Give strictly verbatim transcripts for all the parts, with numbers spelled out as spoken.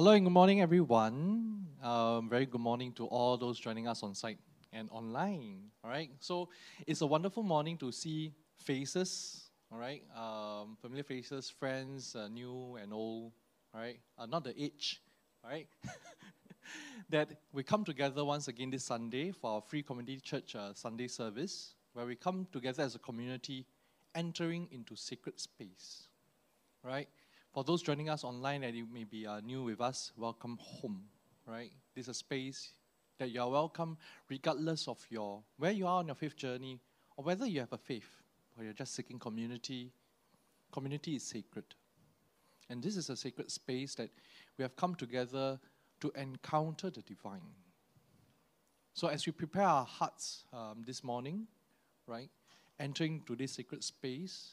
Hello and good morning, everyone. Um, very good morning to all those joining us on site and online. All right, so it's a wonderful morning to see faces. All right, um, familiar faces, friends, uh, new and old. All right, uh, not the age. All right, that we come together once again this Sunday for our Free Community Church uh, Sunday service, where we come together as a community, entering into sacred space. All right. For those joining us online and you may be uh, new with us, welcome home, right? This is a space that you are welcome regardless of your where you are on your faith journey or whether you have a faith or you're just seeking community. Community is sacred. And this is a sacred space that we have come together to encounter the divine. So as we prepare our hearts um, this morning, right, entering to this sacred space,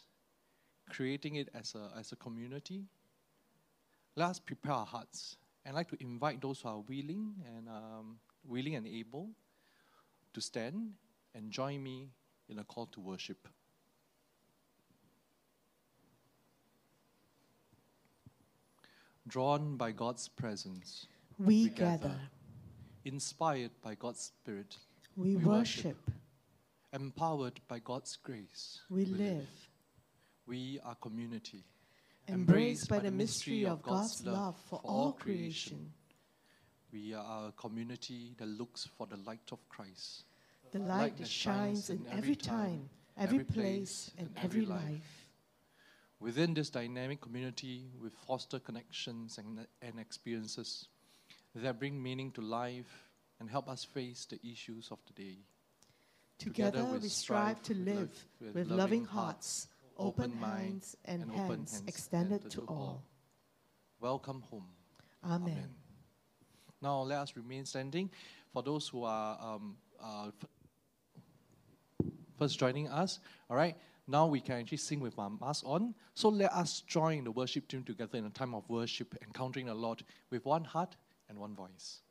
creating it as a, as a community, let us prepare our hearts. And I'd like to invite those who are willing and um, willing and able to stand and join me in a call to worship. Drawn by God's presence, we, we gather. gather. Inspired by God's Spirit, we, we worship. worship. Empowered by God's grace, we, we live. live. We are community, embraced by the mystery of God's love for all creation. We are a community that looks for the light of Christ. The light that shines in every time, every place, and every life. Within this dynamic community, we foster connections and, and experiences that bring meaning to life and help us face the issues of the day. Together, we strive to live with loving hearts, open minds and, and hands, hands extended, extended to all. Welcome home. Amen. Amen. Now let us remain standing. For those who are um, uh, first joining us, all right, now we can actually sing with our mask on. So let us join the worship team together in a time of worship, encountering the Lord with one heart and one voice.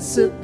Blessed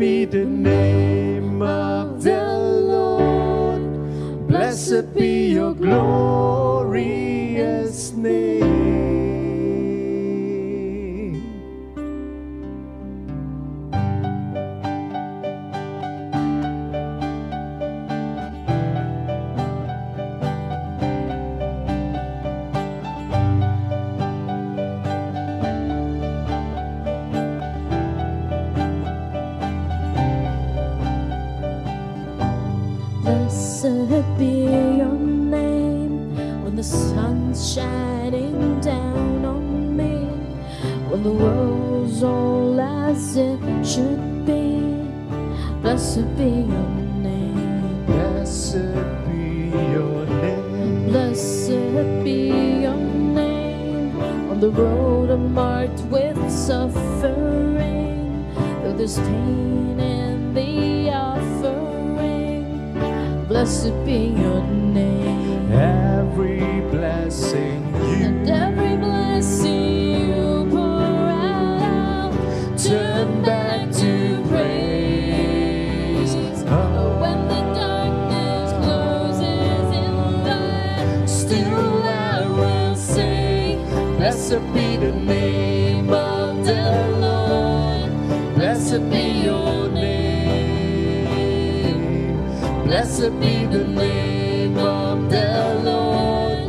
be your name. every blessing you and every blessing you pour out, turn back to praise. Oh, when the darkness closes in light, still I will sing. Blessed be the name of the Lord. Blessed be your name. Blessed be the name of the Lord.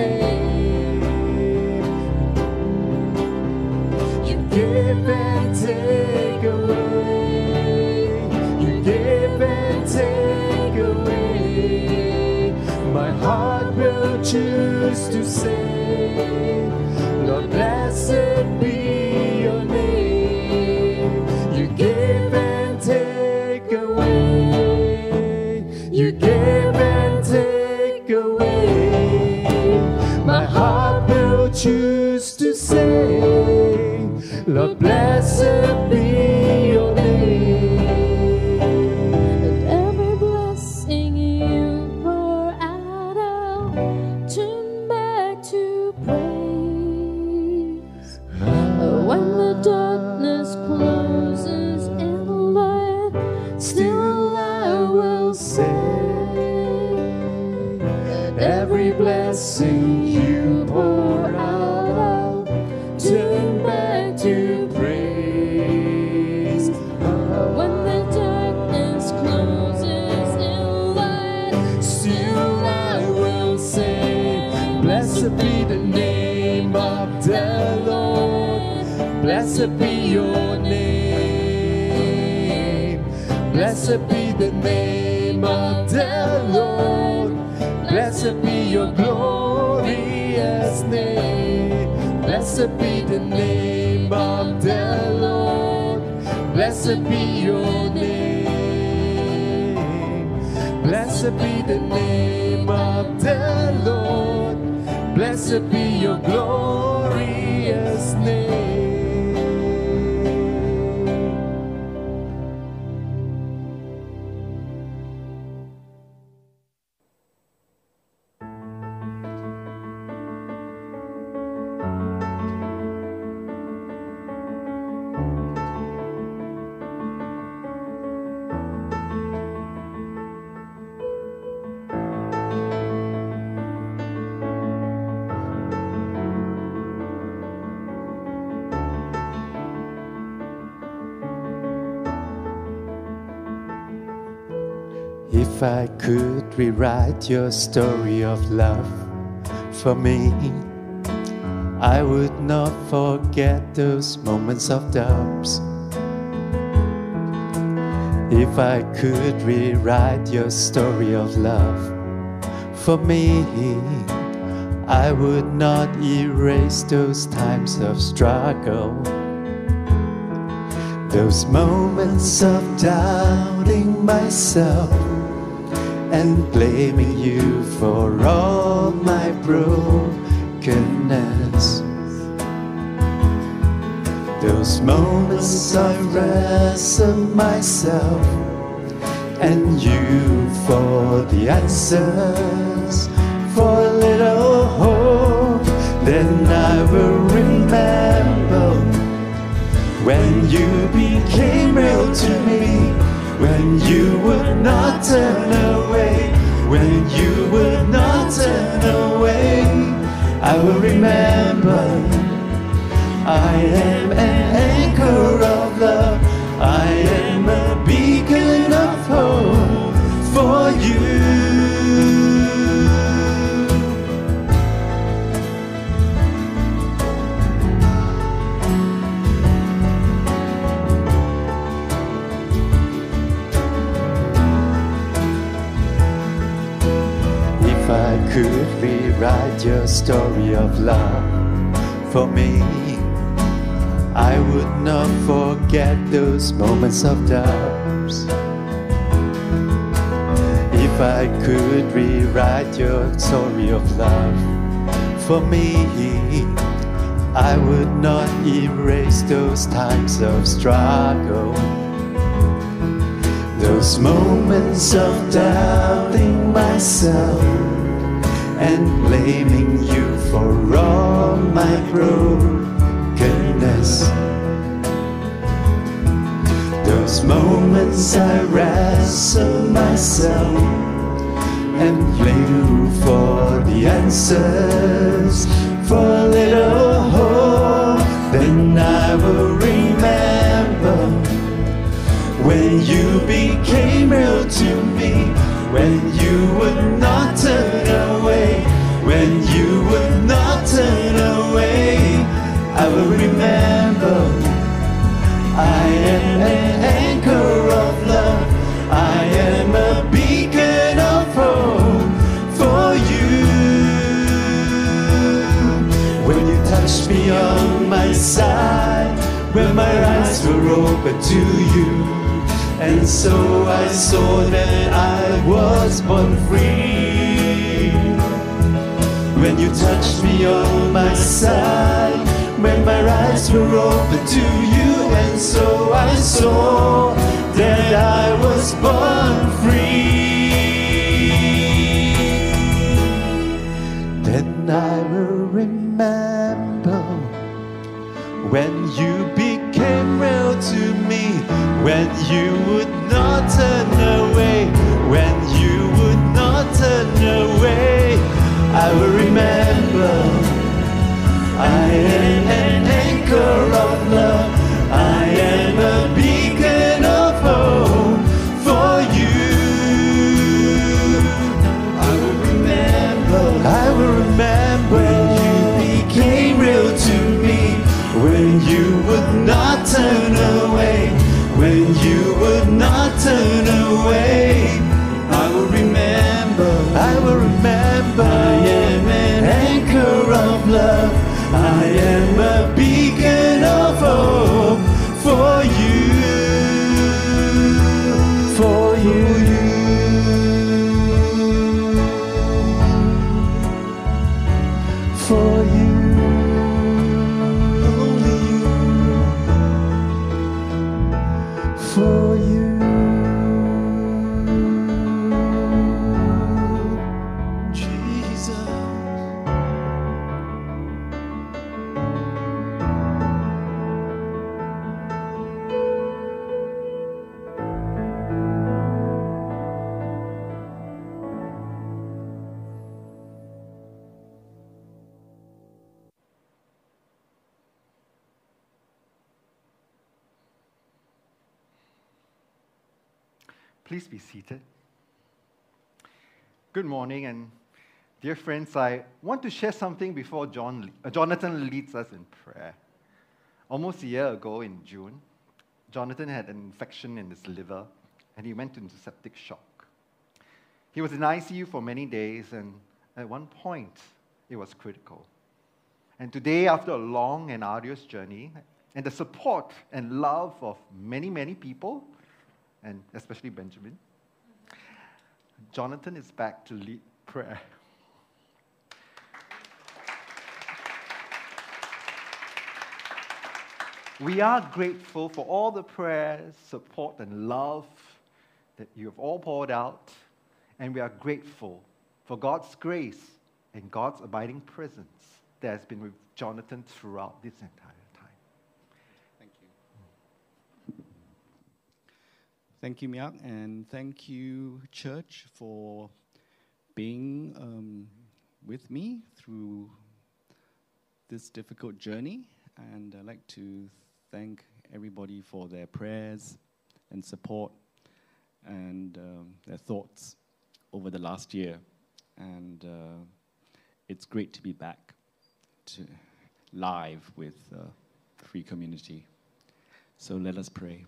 name. You give and take away. Take away, my heart will choose to say, Lord, blessed be your name. You give and take away, you give and take away, my heart will choose to say, Lord, blessed be your name. Blessing you pour out, turn back to praise. Oh, when the darkness closes in light, still I will say, blessed be the name of the Lord. Blessed be your name. Blessed be the name of the Lord. Blessed be your glorious name. Blessed be the name of the Lord. Blessed be your name. Blessed be the name of the Lord. Blessed be your glorious name. If I could rewrite your story of love for me, I would not forget those moments of doubts. If I could rewrite your story of love for me, I would not erase those times of struggle, those moments of doubting myself and blaming you for all my brokenness. Those moments I wrestle myself and you for the answers, for a little hope. Then I will remember when you became real to me, when you would not turn away, when you would not turn away. I will remember I am an anchor of love, I am a beacon of hope for you. Could rewrite your story of love for me, I would not forget those moments of doubt. lips. If I could rewrite your story of love for me, I would not erase those times of struggle, those moments of doubting myself and blaming you for all my brokenness. Those moments I wrestle myself and blame you for the answers. For a little hope, then I will remember when you became real to me, when you would not turn away, when you would not turn away. I will remember I am an anchor of love, I am a beacon of hope for you. When you touched me on my side, when my eyes were open to you, and so I saw that I was born free. When you touched me on my side, when my eyes were open to you, and so I saw that I was born free. Then I will remember when you became real to me, when you would not turn away, when you would not turn away. I will remember I am an anchor of love, I am a beacon of hope for you. I will remember, I will remember when you became real to me, when you would not turn away, when you would not turn away. I will remember, I will remember I am an anchor of love, I am a beacon of hope for you, for you, for you. For you. Jesus. Please be seated. Good morning, and dear friends, I want to share something before John, uh, Jonathan leads us in prayer. Almost a year ago in June, Jonathan had an infection in his liver, and he went into septic shock. He was in I C U for many days, and at one point, it was critical. And today, after a long and arduous journey, and the support and love of many, many people, and especially Benjamin, Jonathan is back to lead prayer. We are grateful for all the prayers, support, and love that you have all poured out, and we are grateful for God's grace and God's abiding presence that has been with Jonathan throughout this entire. Thank you, Miak, and thank you, church, for being um, with me through this difficult journey. And I'd like to thank everybody for their prayers and support and um, their thoughts over the last year. And uh, it's great to be back to live with uh, Free Community. So let us pray.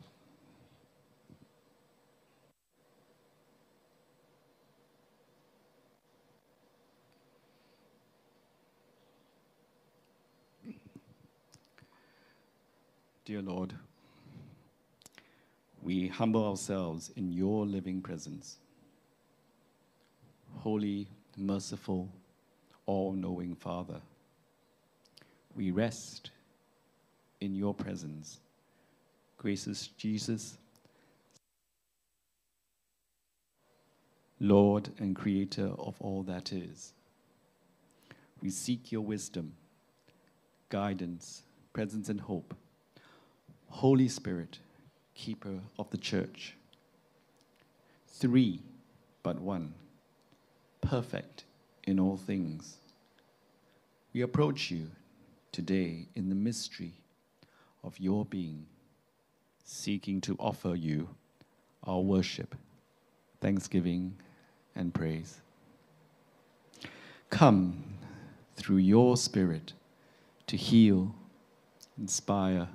Dear Lord, we humble ourselves in your living presence. Holy, merciful, all-knowing Father, we rest in your presence. Gracious Jesus, Lord and Creator of all that is, we seek your wisdom, guidance, presence, and hope. Holy Spirit, keeper of the church. Three, but one, perfect in all things. We approach you today in the mystery of your being, seeking to offer you our worship, thanksgiving, and praise. Come through your Spirit to heal, inspire,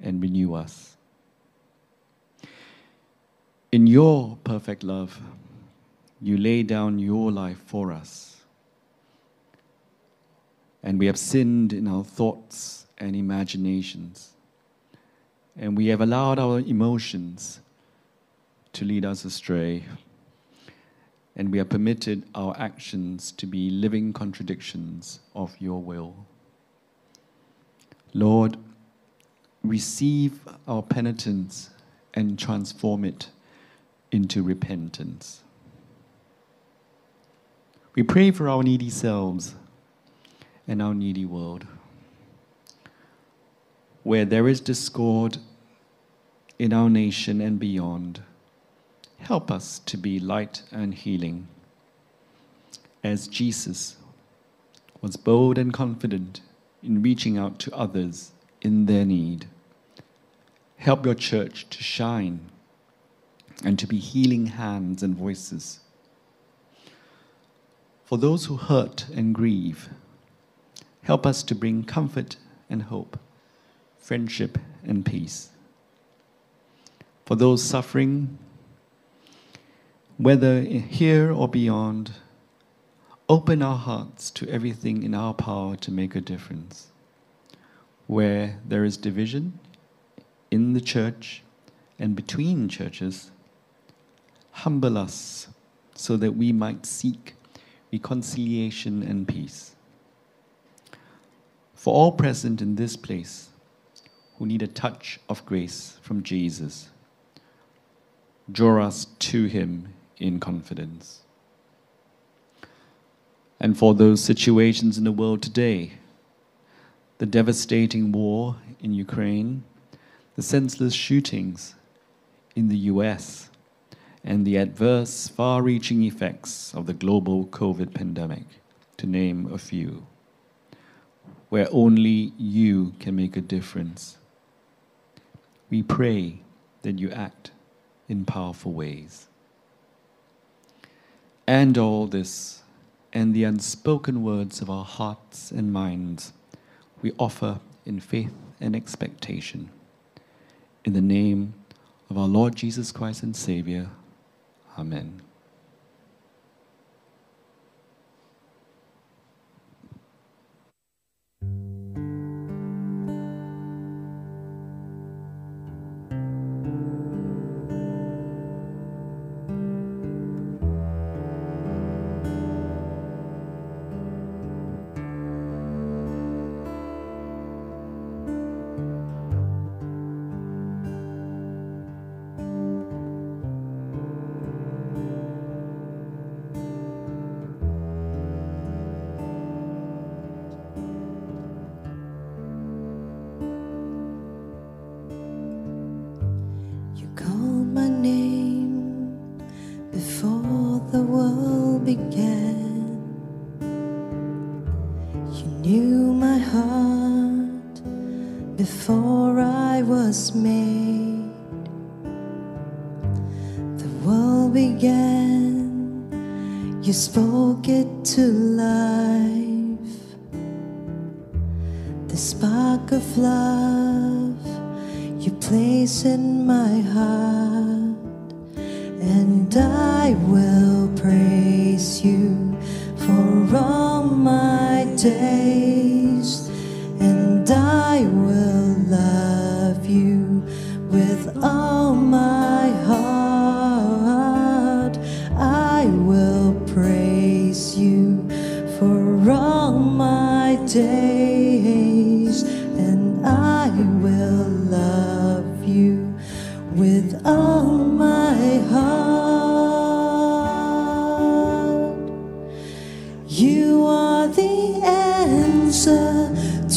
and renew us. In your perfect love, you lay down your life for us. And we have sinned in our thoughts and imaginations. And we have allowed our emotions to lead us astray. And we have permitted our actions to be living contradictions of your will. Lord, receive our penitence and transform it into repentance. We pray for our needy selves and our needy world. Where there is discord in our nation and beyond, help us to be light and healing. As Jesus was bold and confident in reaching out to others in their need, help your church to shine and to be healing hands and voices. For those who hurt and grieve, help us to bring comfort and hope, friendship and peace. For those suffering, whether here or beyond, open our hearts to everything in our power to make a difference. Where there is division in the church and between churches, humble us so that we might seek reconciliation and peace. For all present in this place who need a touch of grace from Jesus, draw us to him in confidence. And for those situations in the world today, the devastating war in Ukraine, the senseless shootings in the U S, and the adverse, far-reaching effects of the global COVID pandemic, to name a few, where only you can make a difference. We pray that you act in powerful ways. And all this, and the unspoken words of our hearts and minds, we offer in faith and expectation. In the name of our Lord Jesus Christ and Savior, Amen. And I will love you with all my for all my days, and I will love you with all my heart. You are the answer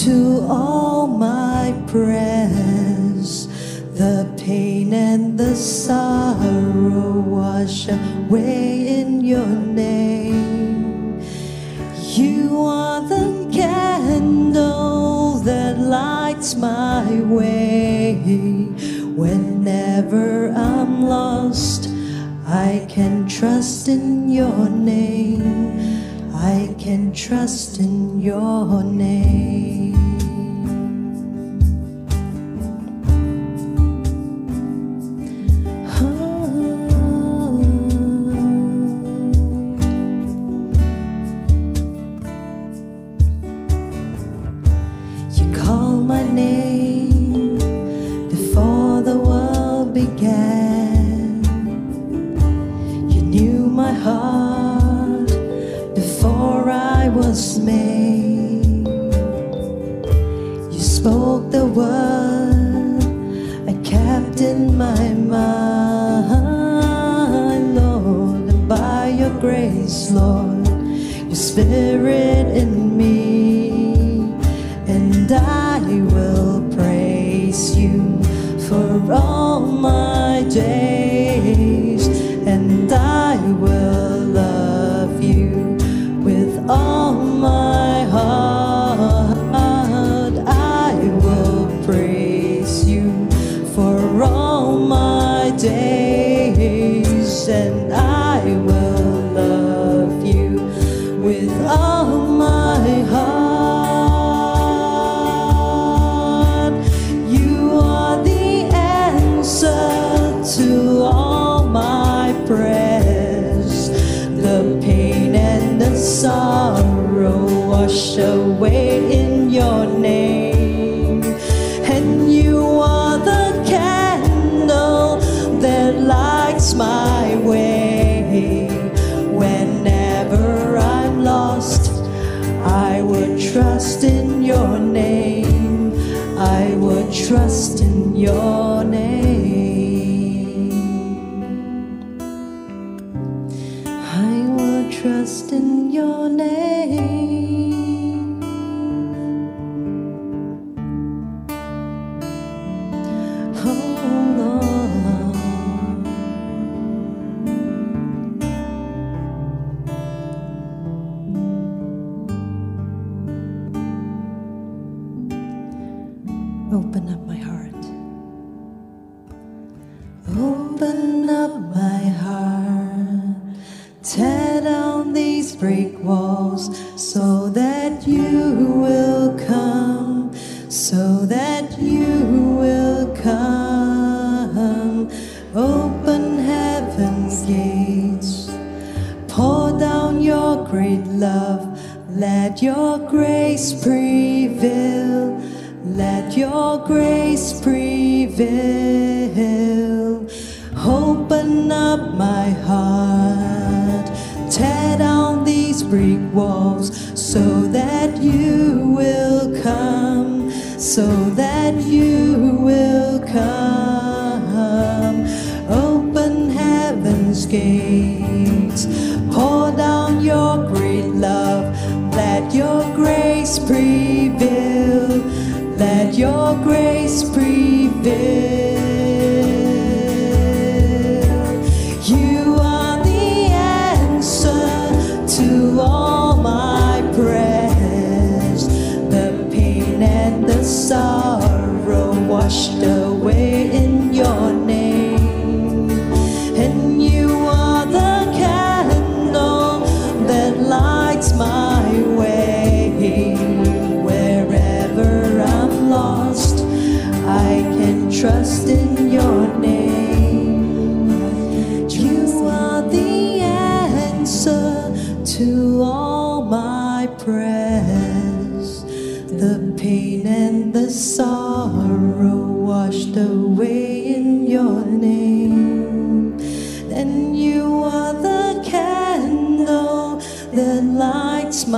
to all my prayers. The pain and the sorrow wash away in your name. You are the candle that lights my way. Whenever I'm lost, I can trust in your name. I can trust in your name.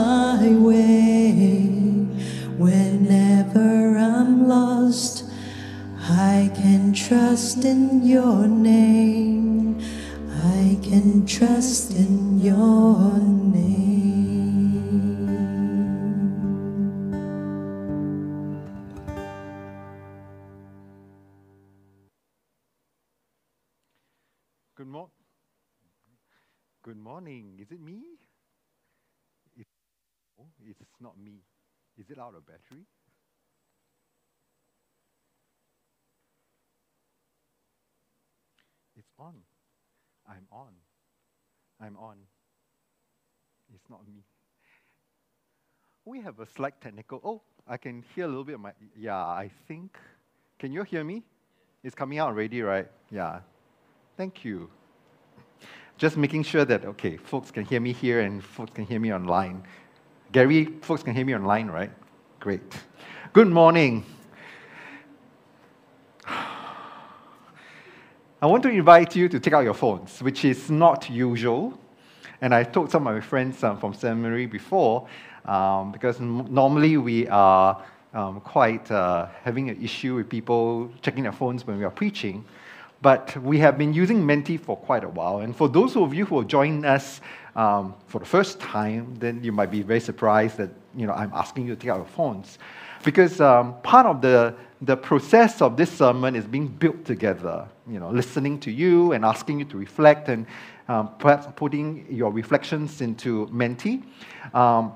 my way. Whenever I'm lost, I can trust in your name. I can trust in your name. Good morning. Good morning. Is it me? It's, oh, it's not me. Is it out of battery? It's on. I'm on. I'm on. It's not me. We have a slight technical. Oh, I can hear a little bit of my. Yeah, I think. Can you hear me? It's coming out already, right? Yeah. Thank you. Just making sure that, okay, folks can hear me here and folks can hear me online. Gary, folks can hear me online, right? Great. Good morning. I want to invite you to take out your phones, which is not usual. And I told some of my friends um, from seminary before, um, because m- normally we are um, quite uh, having an issue with people checking their phones when we are preaching. But we have been using Menti for quite a while. And for those of you who have joined us um, for the first time, then you might be very surprised that you know I'm asking you to take out your phones. Because um, part of the The process of this sermon is being built together, you know, listening to you and asking you to reflect and um, perhaps putting your reflections into Menti. Um,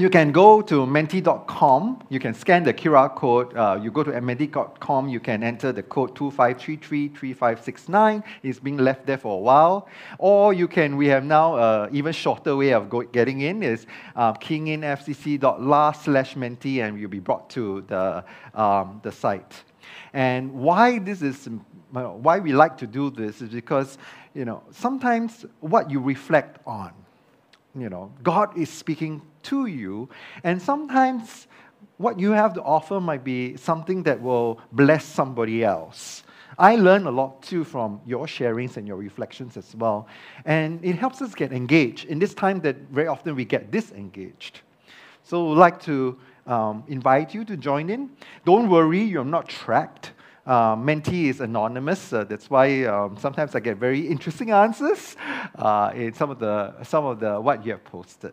you can go to menti dot com. You can scan the Q R code. Uh, you go to menti dot com. You can enter the code two five three three three five six nine. It's been left there for a while. Or you can, we have now an even shorter way of go, getting in, is uh, keyinfcc.la slash menti, and you'll be brought to the, um, the site. And why this is, why we like to do this is because, you know, sometimes what you reflect on, you know, God is speaking to you, and sometimes what you have to offer might be something that will bless somebody else. I learn a lot too from your sharings and your reflections as well, and it helps us get engaged in this time that very often we get disengaged. So I'd like to um, invite you to join in. Don't worry, you're not tracked. Uh, Menti is anonymous, uh, that's why um, sometimes I get very interesting answers uh, in some of the some of the what you have posted.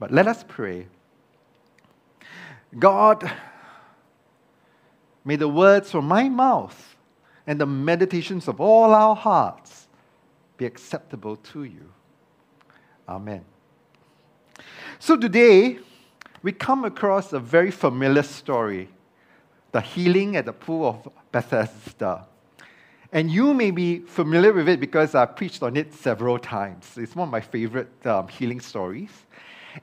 But let us pray. God, may the words from my mouth and the meditations of all our hearts be acceptable to you. Amen. So today, we come across a very familiar story, the healing at the pool of Bethesda. And you may be familiar with it because I've preached on it several times. It's one of my favorite um, healing stories.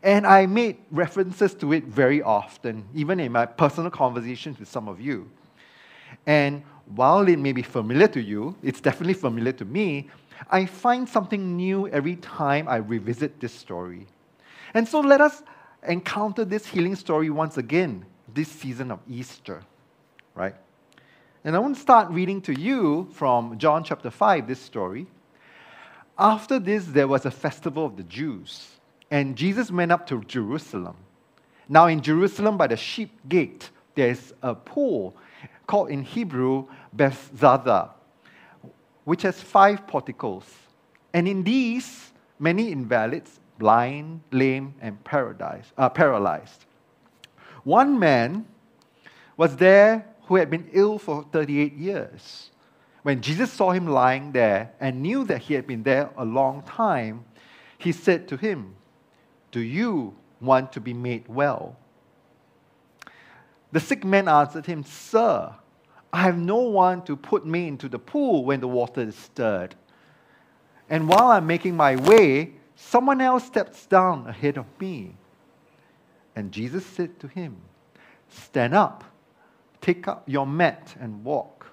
And I made references to it very often, even in my personal conversations with some of you. And while it may be familiar to you, it's definitely familiar to me, I find something new every time I revisit this story. And so let us encounter this healing story once again this season of Easter, right? And I want to start reading to you from John chapter five, this story. After this, there was a festival of the Jews, and Jesus went up to Jerusalem. Now in Jerusalem, by the sheep gate, there's a pool called in Hebrew Bethzatha, which has five porticos. And in these, many invalids, blind, lame, and paralyzed. One man was there who had been ill for thirty-eight years. When Jesus saw him lying there and knew that he had been there a long time, he said to him, "Do you want to be made well?" The sick man answered him, "Sir, I have no one to put me into the pool when the water is stirred. And while I'm making my way, someone else steps down ahead of me." And Jesus said to him, "Stand up, take up your mat and walk."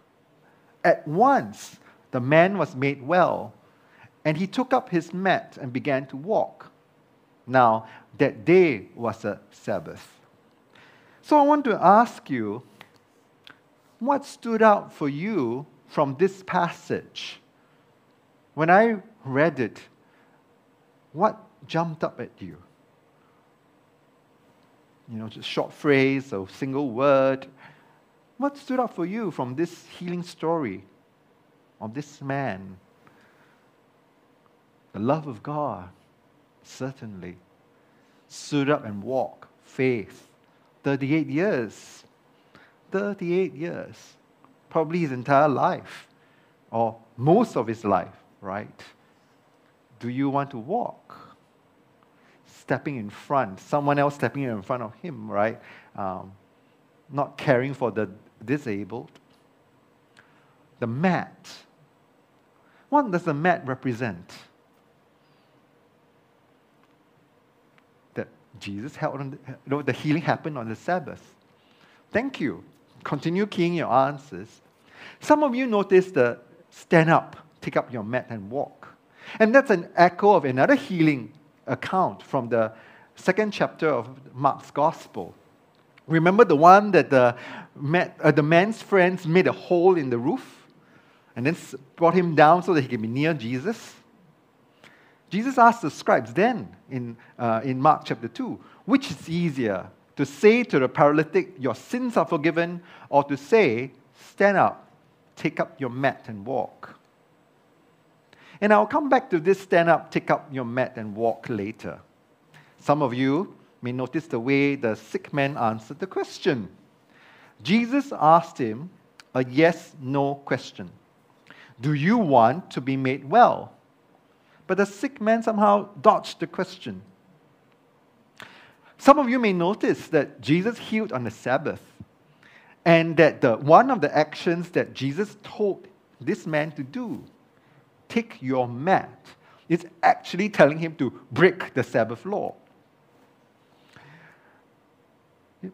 At once, the man was made well, and he took up his mat and began to walk. Now, that day was a Sabbath. So I want to ask you, what stood out for you from this passage? When I read it, what jumped up at you? you know, just short phrase or single word. What stood out for you from this healing story of this man? The love of God, certainly. Stood up and walk, faith. thirty-eight years. thirty-eight years. Probably his entire life, or most of his life, right? Do you want to walk? Stepping in front, someone else stepping in front of him, right? Um, not caring for the disabled. The mat. What does the mat represent? That Jesus held on, the, the healing happened on the Sabbath. Thank you. Continue keying your answers. Some of you notice the stand up, take up your mat and walk. And that's an echo of another healing account from the second chapter of Mark's Gospel. Remember the one that the, mat, uh, the man's friends made a hole in the roof and then brought him down so that he could be near Jesus? Jesus asked the scribes then in, uh, in Mark chapter two, which is easier, to say to the paralytic, your sins are forgiven, or to say, stand up, take up your mat and walk? And I'll come back to this stand up, take up your mat and walk later. Some of you may notice the way the sick man answered the question. Jesus asked him a yes-no question. Do you want to be made well? But the sick man somehow dodged the question. Some of you may notice that Jesus healed on the Sabbath, and that the, one of the actions that Jesus told this man to do, take your mat, is actually telling him to break the Sabbath law.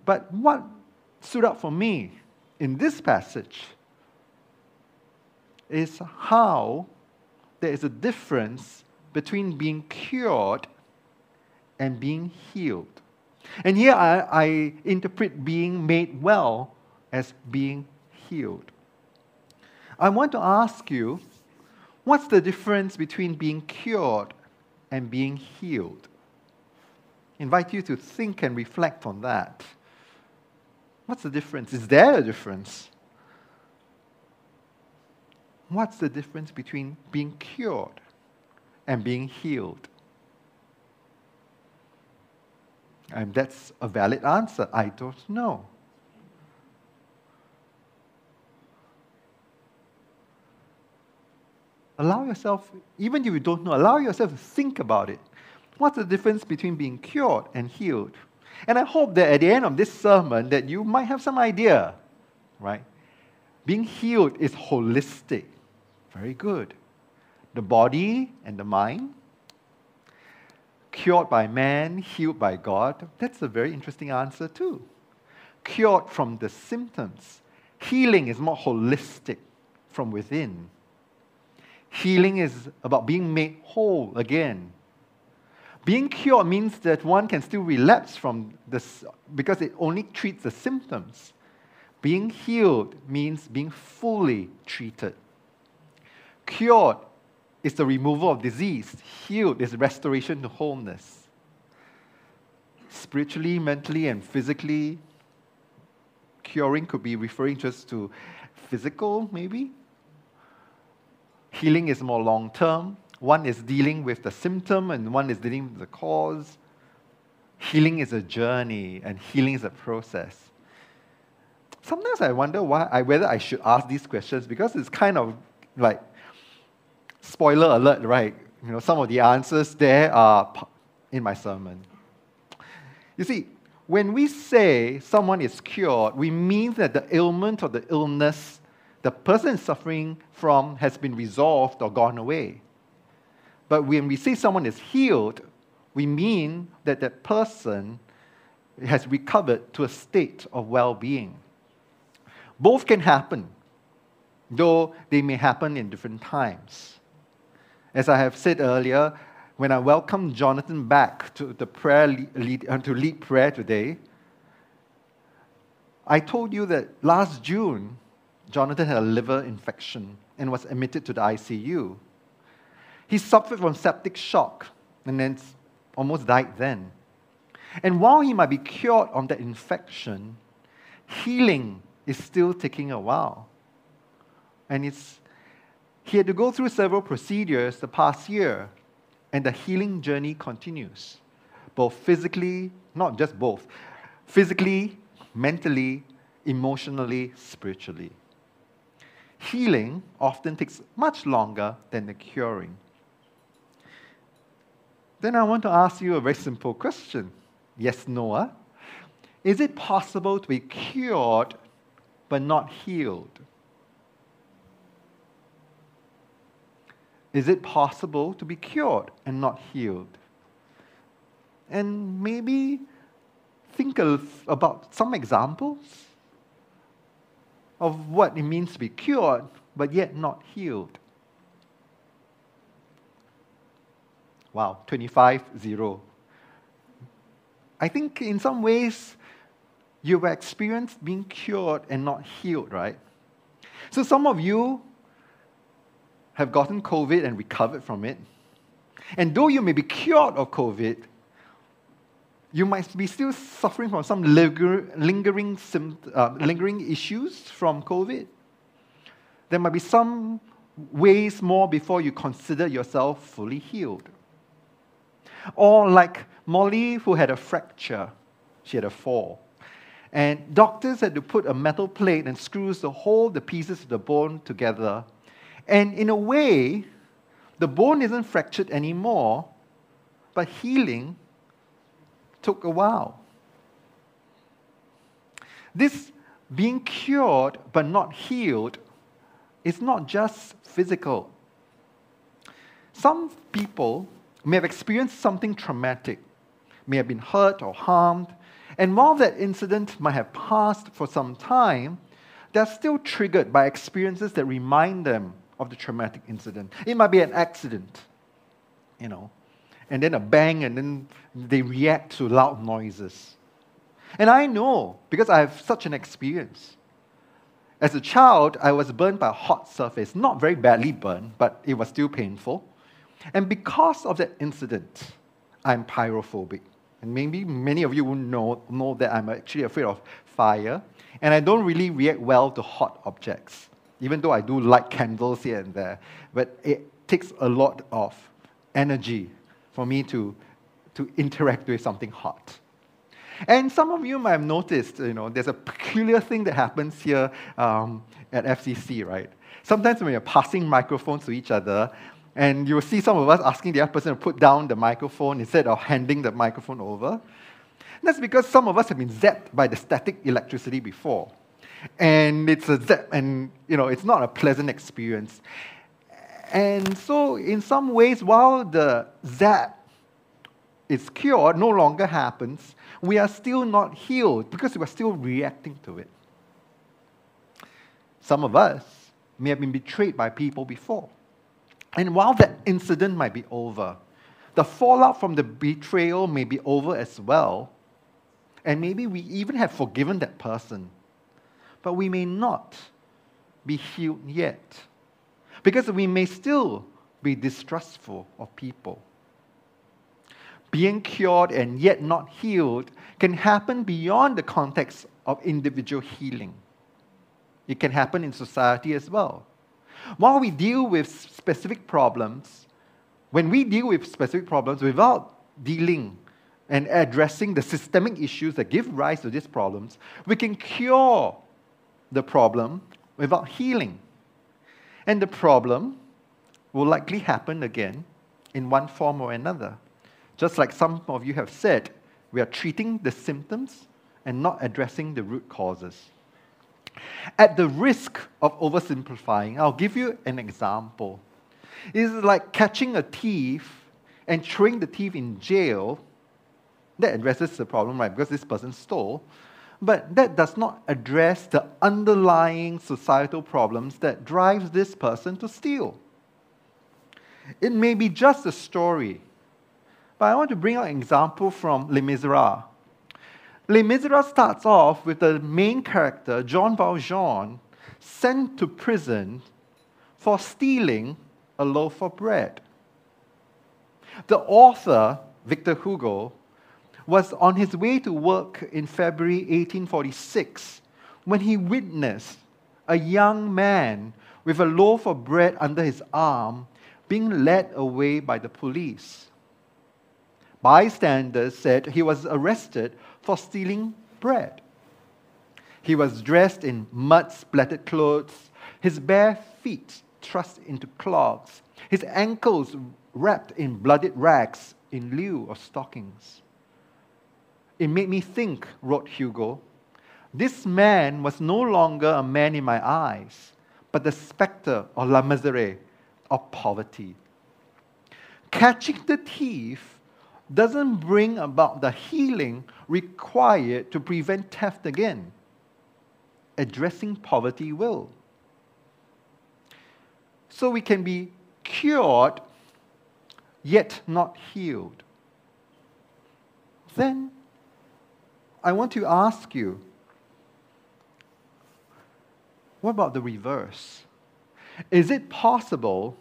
But what stood out for me in this passage is how there is a difference between being cured and being healed. And here I, I interpret being made well as being healed. I want to ask you, what's the difference between being cured and being healed? I invite you to think and reflect on that. What's the difference? Is there a difference? What's the difference between being cured and being healed? And that's a valid answer. I don't know. Allow yourself, even if you don't know, allow yourself to think about it. What's the difference between being cured and healed? And I hope that at the end of this sermon that you might have some idea, right? Being healed is holistic. Very good. The body and the mind. Cured by man, healed by God. That's a very interesting answer too. Cured from the symptoms. Healing is more holistic, from within. Healing is about being made whole again. Being cured means that one can still relapse from this because it only treats the symptoms. Being healed means being fully treated. Cured is the removal of disease. Healed is restoration to wholeness. Spiritually, mentally, and physically, curing could be referring just to physical, maybe. Healing is more long-term. One is dealing with the symptom and one is dealing with the cause. Healing is a journey and healing is a process. Sometimes I wonder why I, whether I should ask these questions, because it's kind of like, spoiler alert, right? You know, some of the answers there are in my sermon. You see, when we say someone is cured, we mean that the ailment or the illness the person suffering from has been resolved or gone away. But when we say someone is healed, we mean that that person has recovered to a state of well-being. Both can happen, though they may happen in different times. As I have said earlier, when I welcomed Jonathan back to, the prayer lead, uh, to lead prayer today, I told you that last June, Jonathan had a liver infection and was admitted to the I C U. He suffered from septic shock and then almost died then. And while he might be cured of that infection, healing is still taking a while. And it's he had to go through several procedures the past year, and the healing journey continues, both physically, not just both, physically, mentally, emotionally, spiritually. Healing often takes much longer than the curing. Then I want to ask you a very simple question. Yes, Noah. Is it possible to be cured but not healed? Is it possible to be cured and not healed? And maybe think of, about some examples of what it means to be cured but yet not healed. Wow, twenty-five zero. I think in some ways, you were experienced being cured and not healed, right? So some of you have gotten COVID and recovered from it. And though you may be cured of COVID, you might be still suffering from some lingering symptoms, uh, lingering issues from COVID. There might be some ways more before you consider yourself fully healed. Or like Molly, who had a fracture. She had a fall. And doctors had to put a metal plate and screws to hold the pieces of the bone together. And in a way, the bone isn't fractured anymore, but healing took a while. This being cured but not healed is not just physical. Some people may have experienced something traumatic, may have been hurt or harmed, and while that incident might have passed for some time, they're still triggered by experiences that remind them of the traumatic incident. It might be an accident, you know, and then a bang, and then they react to loud noises. And I know, because I have such an experience. As a child, I was burned by a hot surface, not very badly burned, but it was still painful. And because of that incident, I'm pyrophobic. And maybe many of you will know, know that I'm actually afraid of fire, and I don't really react well to hot objects, even though I do light candles here and there. But it takes a lot of energy for me to, to interact with something hot. And some of you might have noticed, you know, there's a peculiar thing that happens here um, at F C C, right? Sometimes when we're passing microphones to each other, and you'll see some of us asking the other person to put down the microphone instead of handing the microphone over. And that's because some of us have been zapped by the static electricity before. And it's a zap, and you know, it's not a pleasant experience. And so in some ways, while the zap is cured, no longer happens, we are still not healed because we are still reacting to it. Some of us may have been betrayed by people before. And while that incident might be over, the fallout from the betrayal may be over as well. And maybe we even have forgiven that person. But we may not be healed yet. Because we may still be distrustful of people. Being cured and yet not healed can happen beyond the context of individual healing. It can happen in society as well. While we deal with specific problems, when we deal with specific problems without dealing and addressing the systemic issues that give rise to these problems, we can cure the problem without healing. And the problem will likely happen again in one form or another. Just like some of you have said, we are treating the symptoms and not addressing the root causes. At the risk of oversimplifying, I'll give you an example. It's like catching a thief and throwing the thief in jail. That addresses the problem, right? Because this person stole. But that does not address the underlying societal problems that drives this person to steal. It may be just a story. But I want to bring out an example from Les Misérables. Les Misérables starts off with the main character, Jean Valjean, sent to prison for stealing a loaf of bread. The author, Victor Hugo, was on his way to work in February eighteen forty-six when he witnessed a young man with a loaf of bread under his arm being led away by the police. Bystanders said he was arrested for stealing bread. He was dressed in mud-splattered clothes, his bare feet thrust into clogs, his ankles wrapped in bloodied rags in lieu of stockings. "It made me think," wrote Hugo, "this man was no longer a man in my eyes, but the spectre of la misère, of poverty." Catching the thief doesn't bring about the healing required to prevent theft again. Addressing poverty will. So we can be cured, yet not healed. Then, I want to ask you, what about the reverse? Is it possible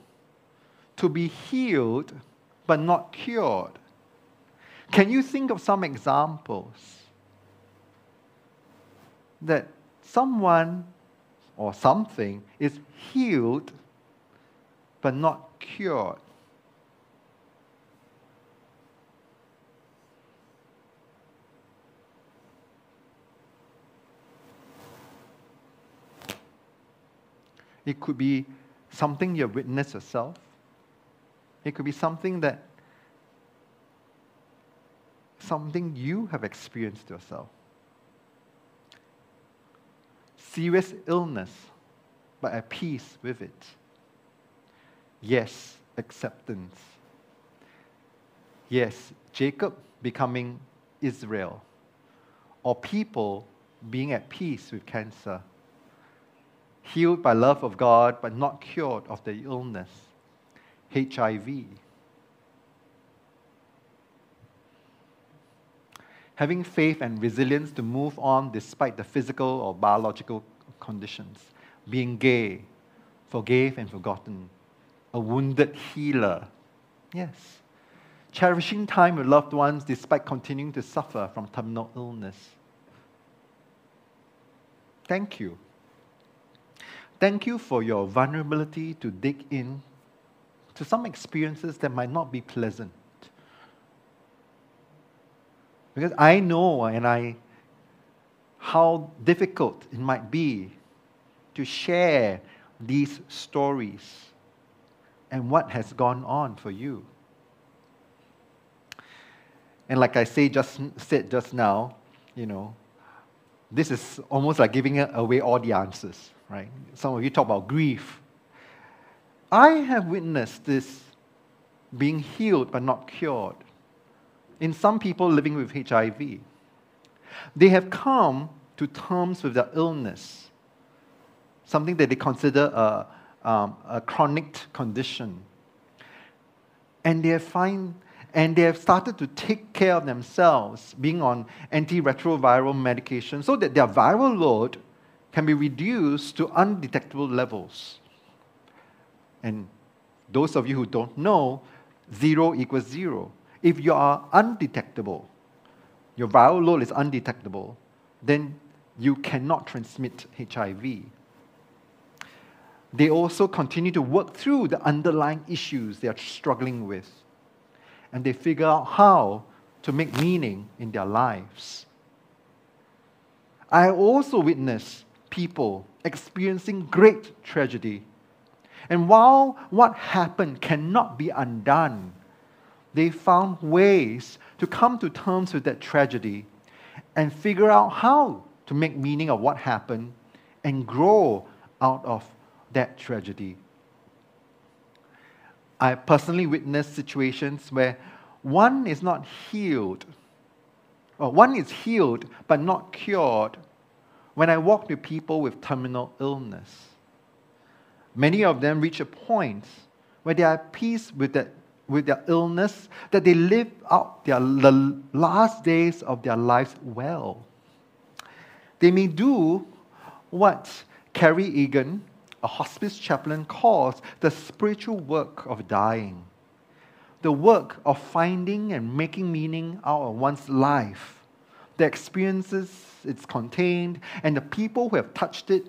to be healed but not cured? Can you think of some examples that someone or something is healed but not cured? It could be something you witness yourself. It could be something that something you have experienced yourself. Serious illness, but at peace with it. Yes, acceptance. Yes, Jacob becoming Israel, or people being at peace with cancer. Healed by love of God, but not cured of the illness. H I V. Having faith and resilience to move on despite the physical or biological conditions. Being gay. Forgave and forgotten. A wounded healer. Yes. Cherishing time with loved ones despite continuing to suffer from terminal illness. Thank you. Thank you for your vulnerability to dig in to some experiences that might not be pleasant. Because I know and I how difficult it might be to share these stories and what has gone on for you. And like I say just said just now, you know, this is almost like giving away all the answers. Right? Some of you talk about grief. I have witnessed this being healed but not cured. In some people living with H I V, they have come to terms with their illness, something that they consider a, um, a chronic condition. And they have find, and they have started to take care of themselves, being on antiretroviral medication, so that their viral load can be reduced to undetectable levels. And those of you who don't know, zero equals zero. If you are undetectable, your viral load is undetectable, then you cannot transmit H I V. They also continue to work through the underlying issues they are struggling with, and they figure out how to make meaning in their lives. I also witnessed people experiencing great tragedy. And while what happened cannot be undone, they found ways to come to terms with that tragedy and figure out how to make meaning of what happened and grow out of that tragedy. I personally witnessed situations where one is not healed, or one is healed but not cured, when I walked with people with terminal illness. Many of them reach a point where they are at peace with, that, with their illness, that they live out their the last days of their life well. They may do what Kerry Egan, a hospice chaplain, calls the spiritual work of dying. the work of finding and making meaning out of one's life, the experiences it's contained, and the people who have touched it,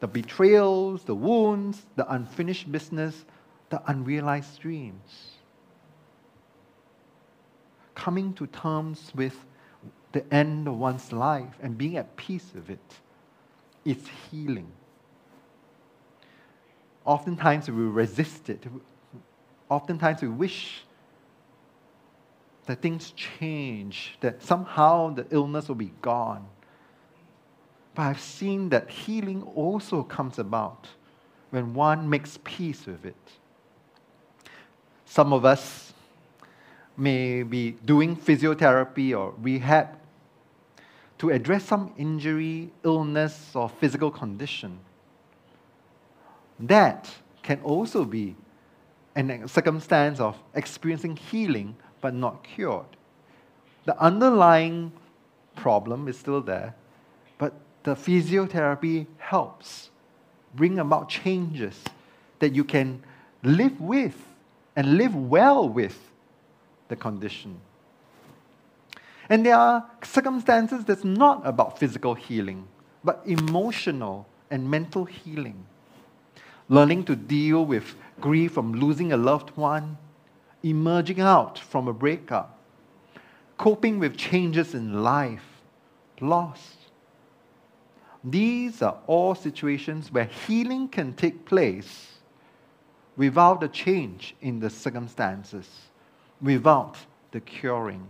the betrayals, the wounds, the unfinished business, the unrealized dreams. Coming to terms with the end of one's life and being at peace with it is healing. Oftentimes we resist it. Oftentimes we wish that things change, that somehow the illness will be gone. But I've seen that healing also comes about when one makes peace with it. Some of us may be doing physiotherapy or rehab to address some injury, illness, or physical condition. That can also be a circumstance of experiencing healing but not cured. The underlying problem is still there, but the physiotherapy helps bring about changes that you can live with and live well with the condition. And there are circumstances that's not about physical healing, but emotional and mental healing. Learning to deal with grief from losing a loved one, emerging out from a breakup, coping with changes in life, loss. These are all situations where healing can take place without a change in the circumstances, without the curing.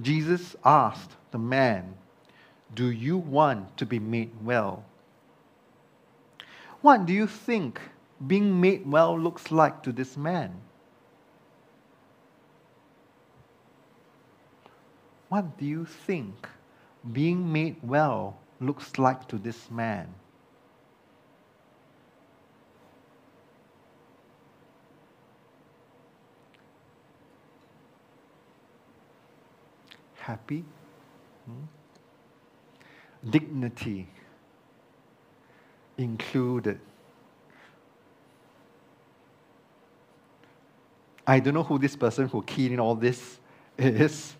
Jesus asked the man, "Do you want to be made well?" What do you think being made well looks like to this man? What do you think being made well looks like to this man? Happy? Hmm? Dignity included. I don't know who this person who keyed in all this is,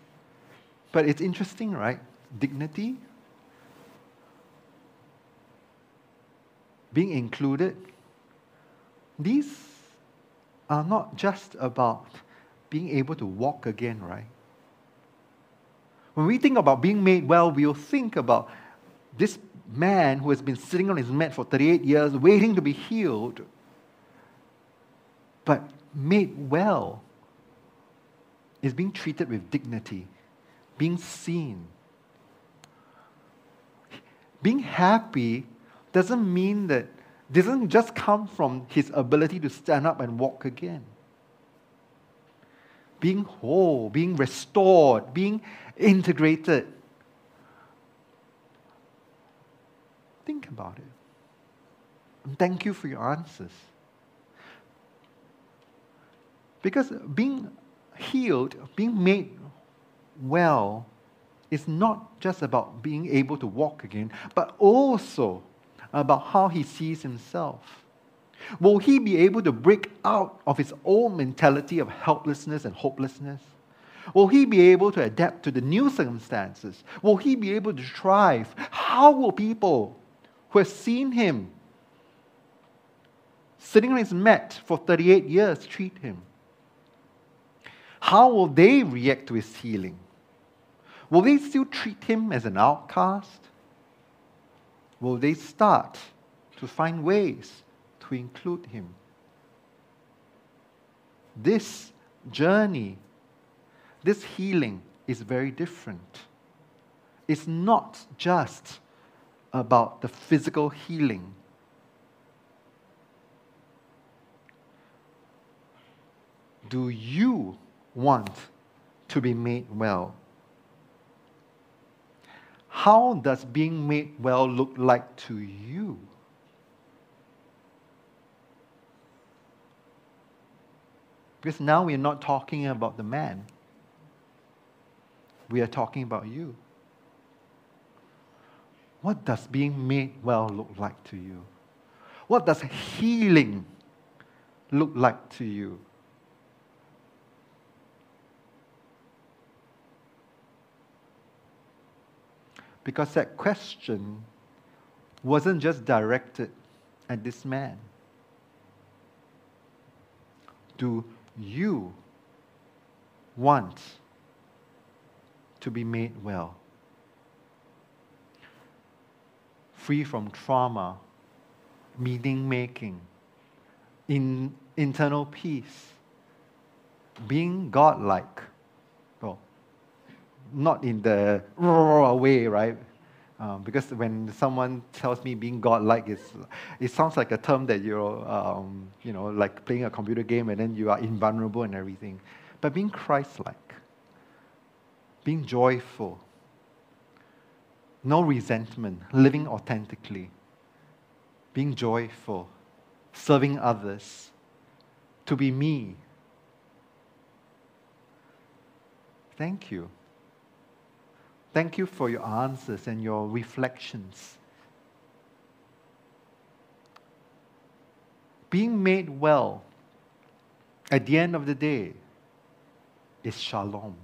but it's interesting, right? Dignity, being included. These are not just about being able to walk again, right? When we think about being made well, we'll think about this man who has been sitting on his mat for thirty-eight years waiting to be healed, but made well is being treated with dignity, being seen. Being happy doesn't mean that, doesn't just come from his ability to stand up and walk again. Being whole, being restored, being integrated. Think about it. And thank you for your answers. Because being healed, being made well, is not just about being able to walk again, but also about how he sees himself. Will he be able to break out of his old mentality of helplessness and hopelessness? Will he be able to adapt to the new circumstances? Will he be able to thrive? How will people who have seen him sitting on his mat for thirty-eight years treat him? How will they react to his healing? Will they still treat him as an outcast? Will they start to find ways to include him? This journey, this healing is very different. It's not just about the physical healing. Do you want to be made well? How does being made well look like to you? Because now we're not talking about the man. We are talking about you. What does being made well look like to you? What does healing look like to you? because that question wasn't just directed at this man. Do you want to be made well? Free from trauma, meaning-making, in internal peace, being God-like. Well, not in the way, right? Um, because when someone tells me being God-like, it's, it sounds like a term that you're, um, you know, like playing a computer game and then you are invulnerable and everything. But being Christ-like, being joyful, no resentment, living authentically, being joyful, serving others, to be me. Thank you. Thank you for your answers and your reflections. Being made well, at the end of the day, is shalom.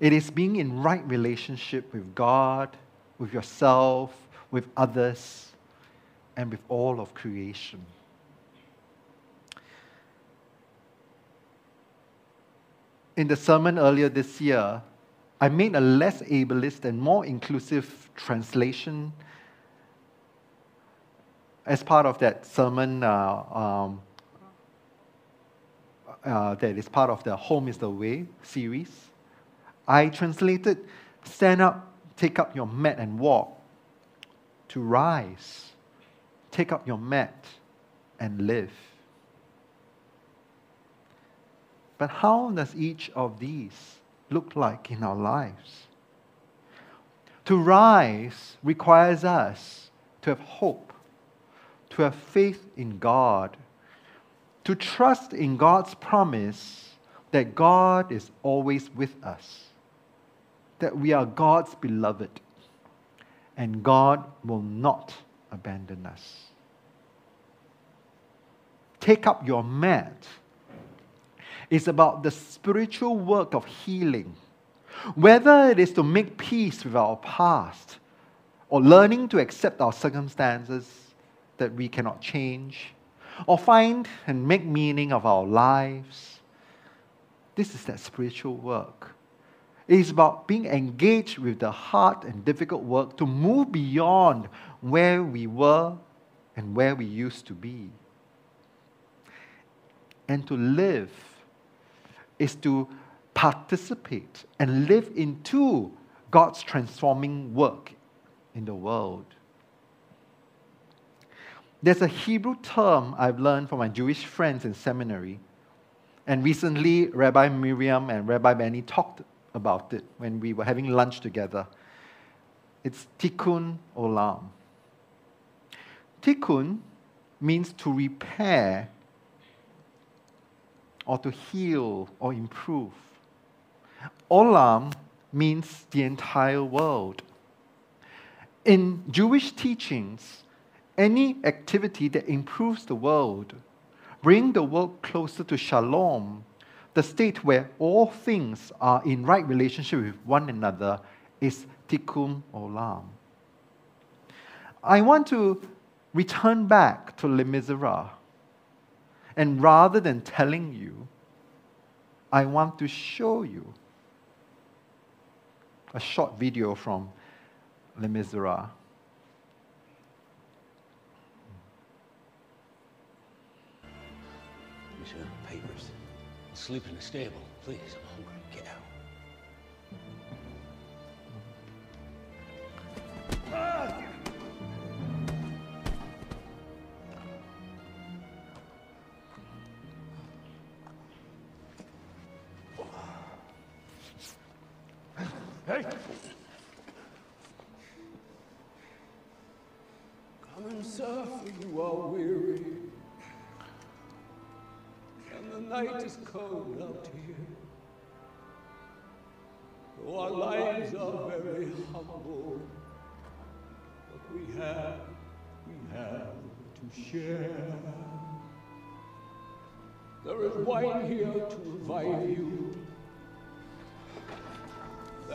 It is being in right relationship with God, with yourself, with others, and with all of creation. In the sermon earlier this year, I made a less ableist and more inclusive translation as part of that sermon uh, um, uh, that is part of the Home is the Way series. I translated stand up, take up your mat and walk, to rise, take up your mat and live. But how does each of these look like in our lives? To rise requires us to have hope, to have faith in God, to trust in God's promise that God is always with us, that we are God's beloved, and God will not abandon us. Take up your mat. It's about the spiritual work of healing. Whether it is to make peace with our past or learning to accept our circumstances that we cannot change or find and make meaning of our lives, this is that spiritual work. It is about being engaged with the hard and difficult work to move beyond where we were and where we used to be. And to live is to participate and live into God's transforming work in the world. There's a Hebrew term I've learned from my Jewish friends in seminary, and recently Rabbi Miriam and Rabbi Benny talked about it when we were having lunch together. It's tikkun olam. Tikkun means to repair or to heal or improve. Olam means the entire world. In Jewish teachings, any activity that improves the world, brings the world closer to shalom, the state where all things are in right relationship with one another, is tikkun olam. I want to return back to Les Misérables. And rather than telling you, I want to show you a short video from Les Misérables. Mister Papers. I'll sleep in the stable, please. I'm hungry. Get out. Ah! Hey! Come and surf if you are weary, and the night is cold out here. Our lives are very humble, but we have, we have to share. There is wine here to revive you.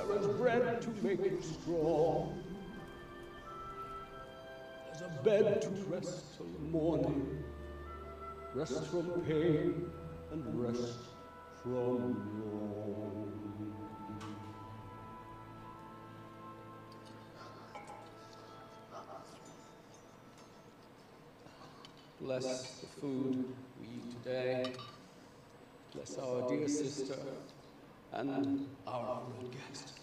There is bread to make you strong. There's a bed to rest till the morning. Rest from pain and rest from wrong. Bless the food we eat today. Bless our dear sister and our honored guest.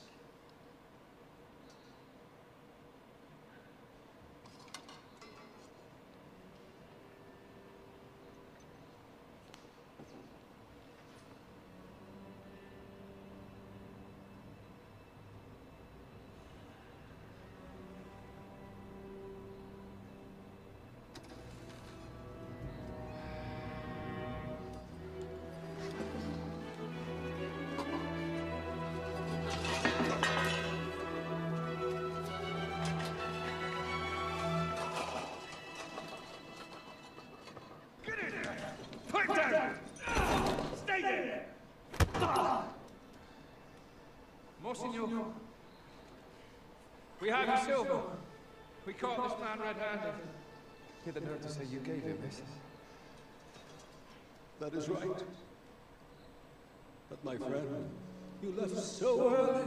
We have your silver. We caught this man red-handed. Hear the note to say you gave him this. That is right. But my friend, you left so early.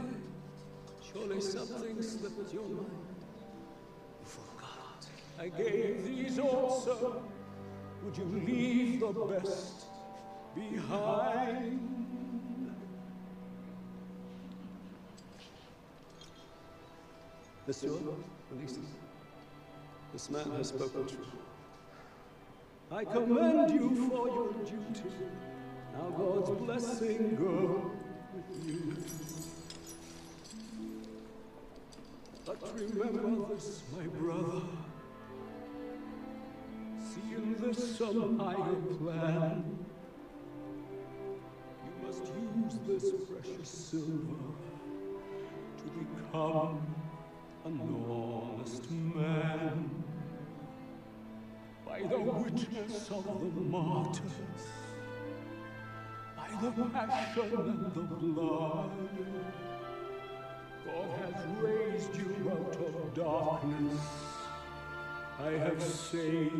Surely something slipped your mind. You forgot. I gave these also. Would you leave the best behind? The sword releases. This man has spoken truth. I commend you for your duty. Now God's blessing go with you. But remember this, my brother. See in this some higher plan. You must use this precious silver to become an honest man, by the witness of the martyrs, by the passion and the blood, God has raised you out of darkness. I have saved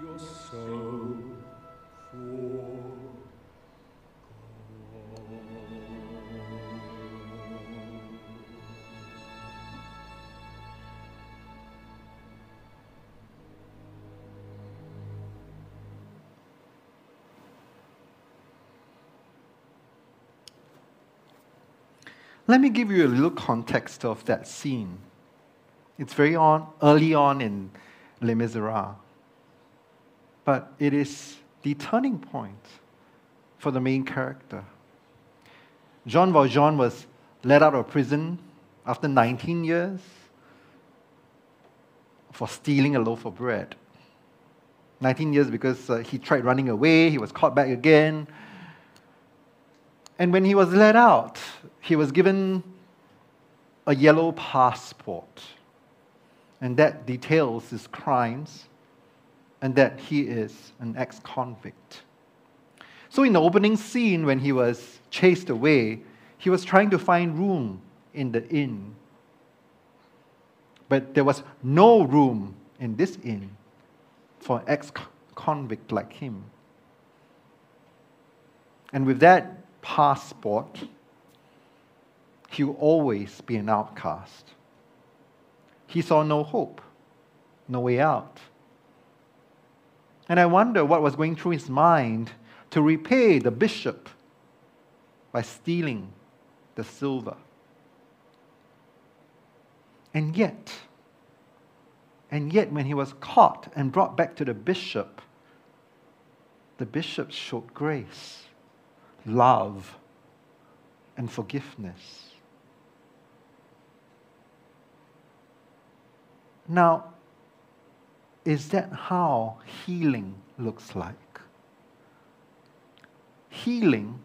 your soul for Let me give you a little context of that scene. It's very on, early on in Les Misérables, but it is the turning point for the main character. Jean Valjean was let out of prison after nineteen years for stealing a loaf of bread. nineteen years because uh, he tried running away, he was caught back again. And when he was let out, he was given a yellow passport. And that details his crimes and that he is an ex-convict. So in the opening scene, when he was chased away, he was trying to find room in the inn. But there was no room in this inn for an ex-convict like him. And with that passport, he will always be an outcast. He saw no hope, no way out. And I wonder what was going through his mind to repay the bishop by stealing the silver. And yet, and yet when he was caught and brought back to the bishop, the bishop showed grace, love, and forgiveness. Now, is that how healing looks like? Healing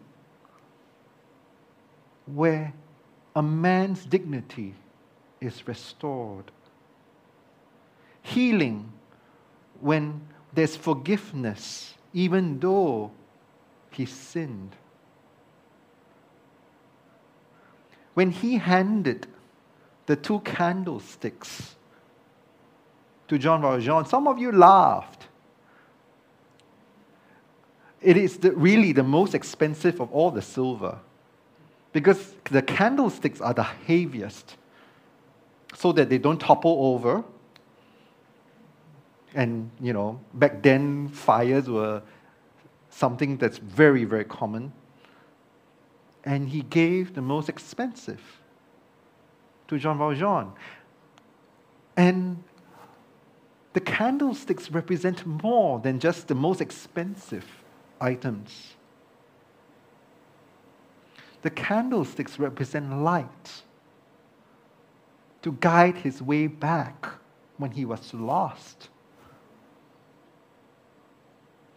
where a man's dignity is restored. Healing when there's forgiveness, even though he sinned. when he handed the two candlesticks to Jean Valjean, some of you laughed. It is the, really the most expensive of all the silver, because the candlesticks are the heaviest, so that they don't topple over. And, you know, back then, fires were something that's very, very common. And he gave the most expensive to Jean Valjean. And the candlesticks represent more than just the most expensive items. The candlesticks represent light to guide his way back when he was lost.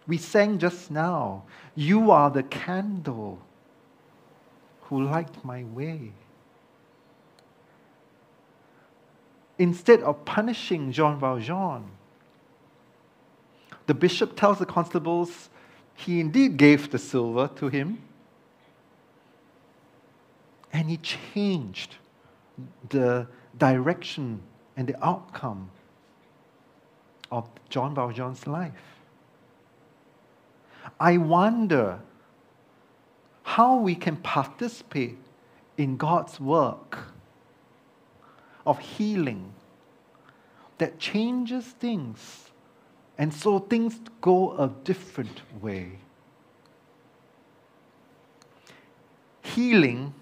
We sang just now, "You are the candle who light my way." Instead of punishing Jean Valjean, the bishop tells the constables he indeed gave the silver to him, and he changed the direction and the outcome of Jean Valjean's life. I wonder how we can participate in God's work of healing that changes things, and so things go a different way. Healing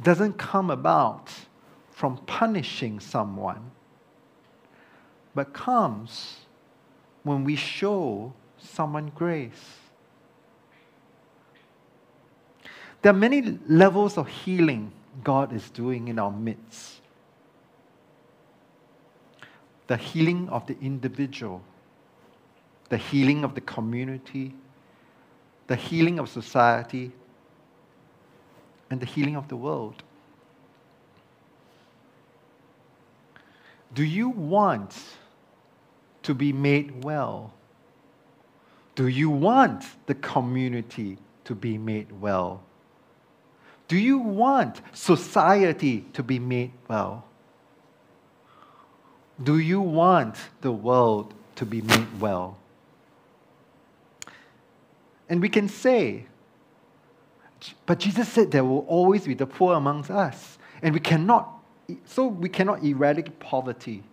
doesn't come about from punishing someone, but comes when we show someone grace. There are many levels of healing God is doing in our midst. The healing of the individual, the healing of the community, the healing of society, and the healing of the world. Do you want to be made well? Do you want the community to be made well? Do you want society to be made well? Do you want the world to be made well? And we can say, but Jesus said there will always be the poor amongst us, and we cannot, so we cannot eradicate poverty.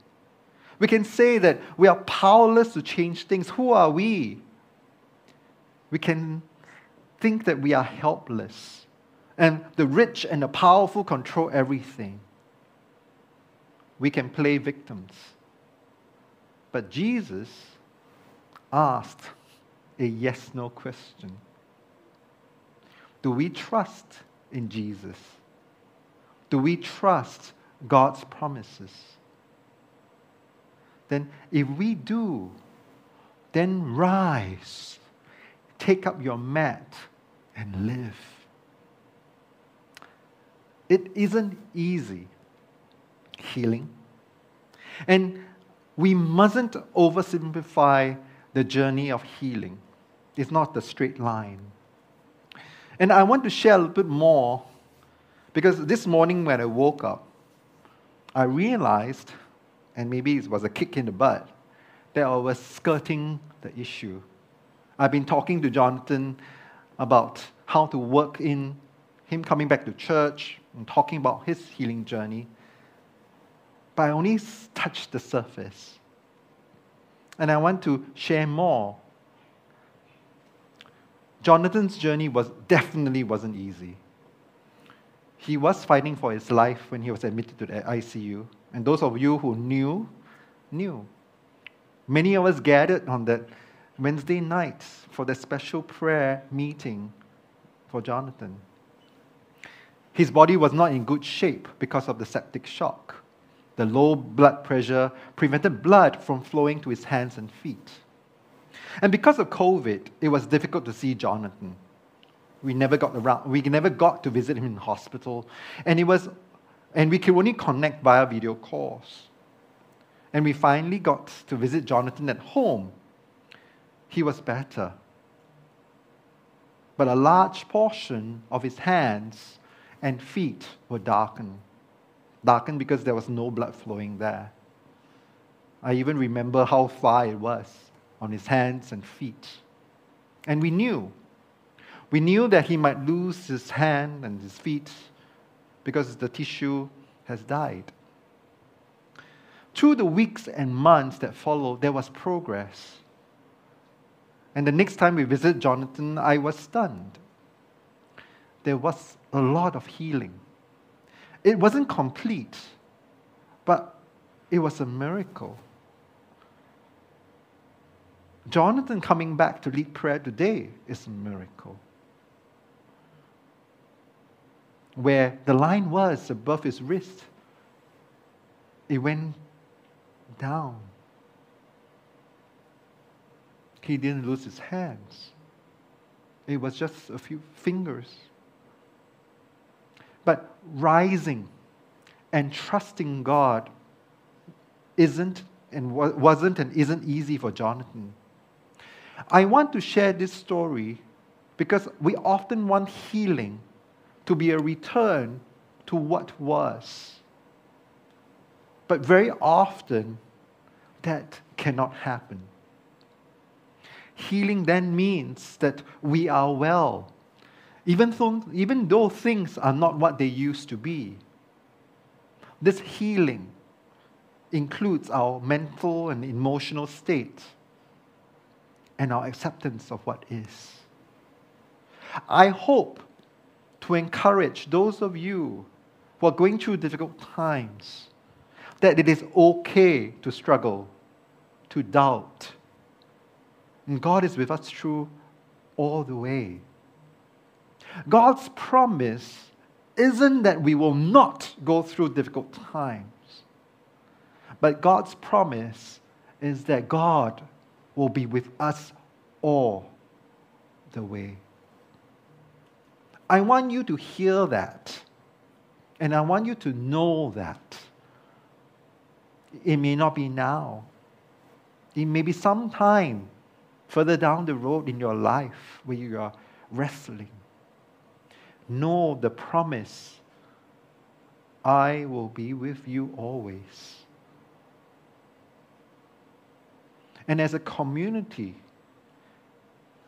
We can say that we are powerless to change things. Who are we? We can think that we are helpless, and the rich and the powerful control everything. We can play victims. But Jesus asked a yes-no question. Do we trust in Jesus? Do we trust God's promises? Then if we do, then rise. Take up your mat and live. It isn't easy, healing. And we mustn't oversimplify the journey of healing. It's not the straight line. And I want to share a little bit more, because this morning when I woke up, I realized, and maybe it was a kick in the butt, that I was skirting the issue. I've been talking to Jonathan about how to work in him coming back to church and talking about his healing journey, but I only touched the surface. And I want to share more. Jonathan's journey was definitely wasn't easy. He was fighting for his life when he was admitted to the I C U, and those of you who knew, knew. Many of us gathered on that Wednesday night for the special prayer meeting for Jonathan. His body was not in good shape because of the septic shock. The low blood pressure prevented blood from flowing to his hands and feet. And because of COVID, it was difficult to see Jonathan. We never got around, we never got to visit him in hospital, and it was and we could only connect via video calls. And we finally got to visit Jonathan at home. He was better. But a large portion of his hands and feet were darkened. Darkened because there was no blood flowing there. I even remember how far it was on his hands and feet. And we knew. We knew that he might lose his hand and his feet because the tissue has died. Through the weeks and months that followed, there was progress. And the next time we visited Jonathan, I was stunned. There was a lot of healing. It wasn't complete, but it was a miracle. Jonathan coming back to lead prayer today is a miracle. Where the line was above his wrist, it went down. He didn't lose his hands. It was just a few fingers. But rising and trusting God isn't and wasn't and isn't easy for Jonathan. I want to share this story because we often want healing to be a return to what was. But very often, that cannot happen. Healing then means that we are well, even though, even though things are not what they used to be. This healing includes our mental and emotional state and our acceptance of what is. I hope to encourage those of you who are going through difficult times that it is okay to struggle, to doubt. And God is with us through all the way. God's promise isn't that we will not go through difficult times. But God's promise is that God will be with us all the way. I want you to hear that. And I want you to know that. It may not be now. It may be sometime further down the road in your life where you are wrestling. Know the promise, I will be with you always. And as a community,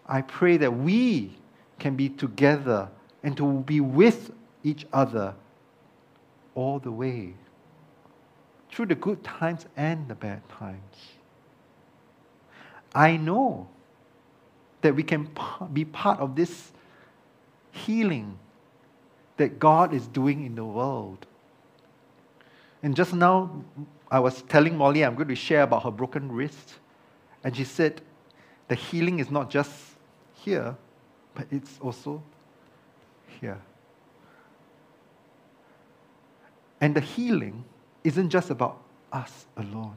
I pray that we can be together and to be with each other all the way, through the good times and the bad times. I know that we can be part of this healing that God is doing in the world. And just now, I was telling Molly I'm going to share about her broken wrist. And she said, the healing is not just here, but it's also here. And the healing isn't just about us alone,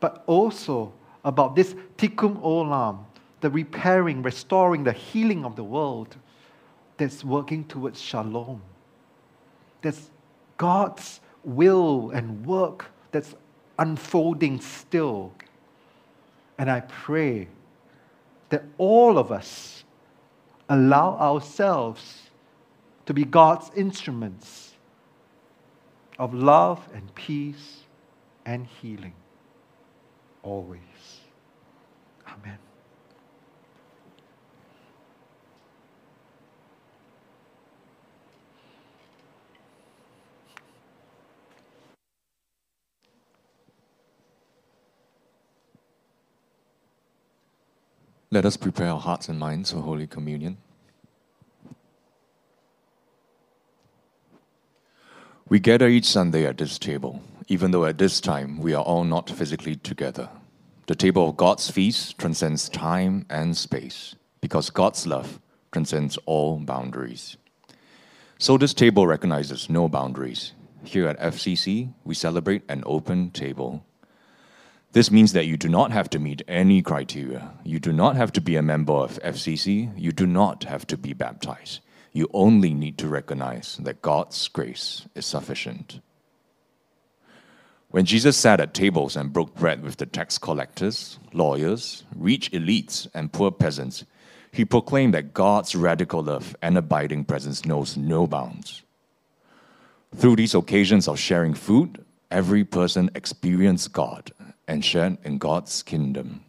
but also about this tikkun olam, the repairing, restoring, the healing of the world that's working towards shalom. That's God's will and work that's unfolding still. And I pray that all of us allow ourselves to be God's instruments of love and peace and healing, always. Amen. Let us prepare our hearts and minds for Holy Communion. We gather each Sunday at this table, even though at this time we are all not physically together. The table of God's feast transcends time and space, because God's love transcends all boundaries. So this table recognizes no boundaries. Here at F C C, we celebrate an open table. This means that you do not have to meet any criteria. You do not have to be a member of F C C. You do not have to be baptized. You only need to recognize that God's grace is sufficient. When Jesus sat at tables and broke bread with the tax collectors, lawyers, rich elites, and poor peasants, He proclaimed that God's radical love and abiding presence knows no bounds. Through these occasions of sharing food, every person experienced God and shared in God's kingdom.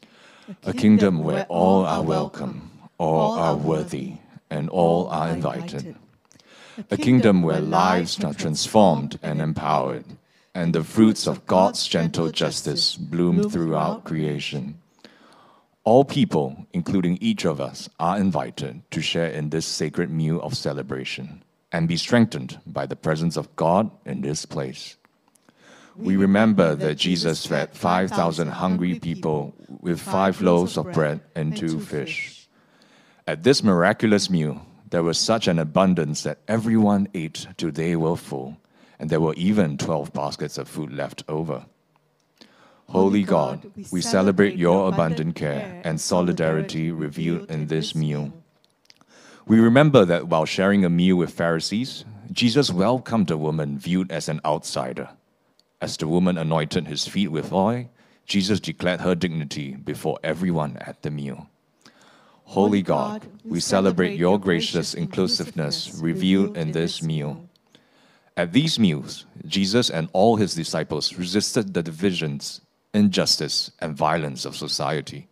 A kingdom, a kingdom where, where all are welcome, all are worthy, and all are invited. A kingdom, a kingdom where lives are transformed and empowered, and the fruits of God's gentle justice bloom throughout creation. All people, including each of us, are invited to share in this sacred meal of celebration and be strengthened by the presence of God in this place. We remember that Jesus fed five thousand hungry people with five loaves of bread and two fish. At this miraculous meal, there was such an abundance that everyone ate till they were full, and there were even twelve baskets of food left over. Holy God, we celebrate your abundant care and solidarity revealed in this meal. We remember that while sharing a meal with Pharisees, Jesus welcomed a woman viewed as an outsider. As the woman anointed his feet with oil, Jesus declared her dignity before everyone at the meal. Holy God, we celebrate your gracious inclusiveness revealed in this meal. At these meals, Jesus and all his disciples resisted the divisions, injustice, and violence of society.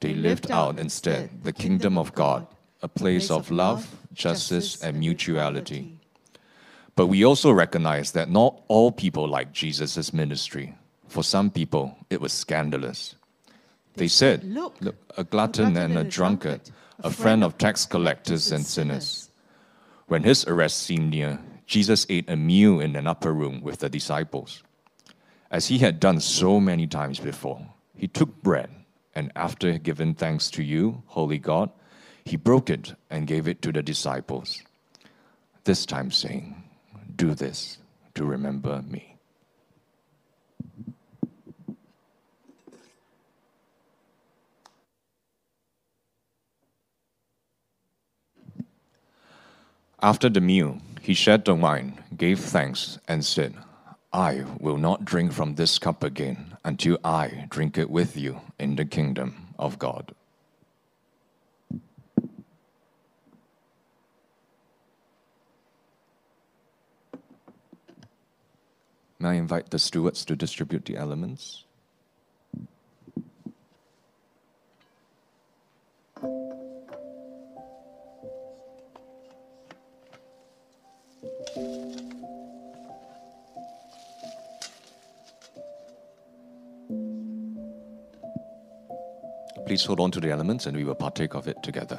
They lived out instead the kingdom of God, a place of love, justice, and mutuality. But we also recognize that not all people liked Jesus' ministry. For some people, it was scandalous. They said, look, a glutton and a drunkard, a friend of tax collectors and sinners. When his arrest seemed near, Jesus ate a meal in an upper room with the disciples. As he had done so many times before, he took bread, and after giving thanks to you, Holy God, he broke it and gave it to the disciples, this time saying, do this to remember me. After the meal, he shared the wine, gave thanks, and said, I will not drink from this cup again until I drink it with you in the kingdom of God. May I invite the stewards to distribute the elements? Please hold on to the elements and we will partake of it together.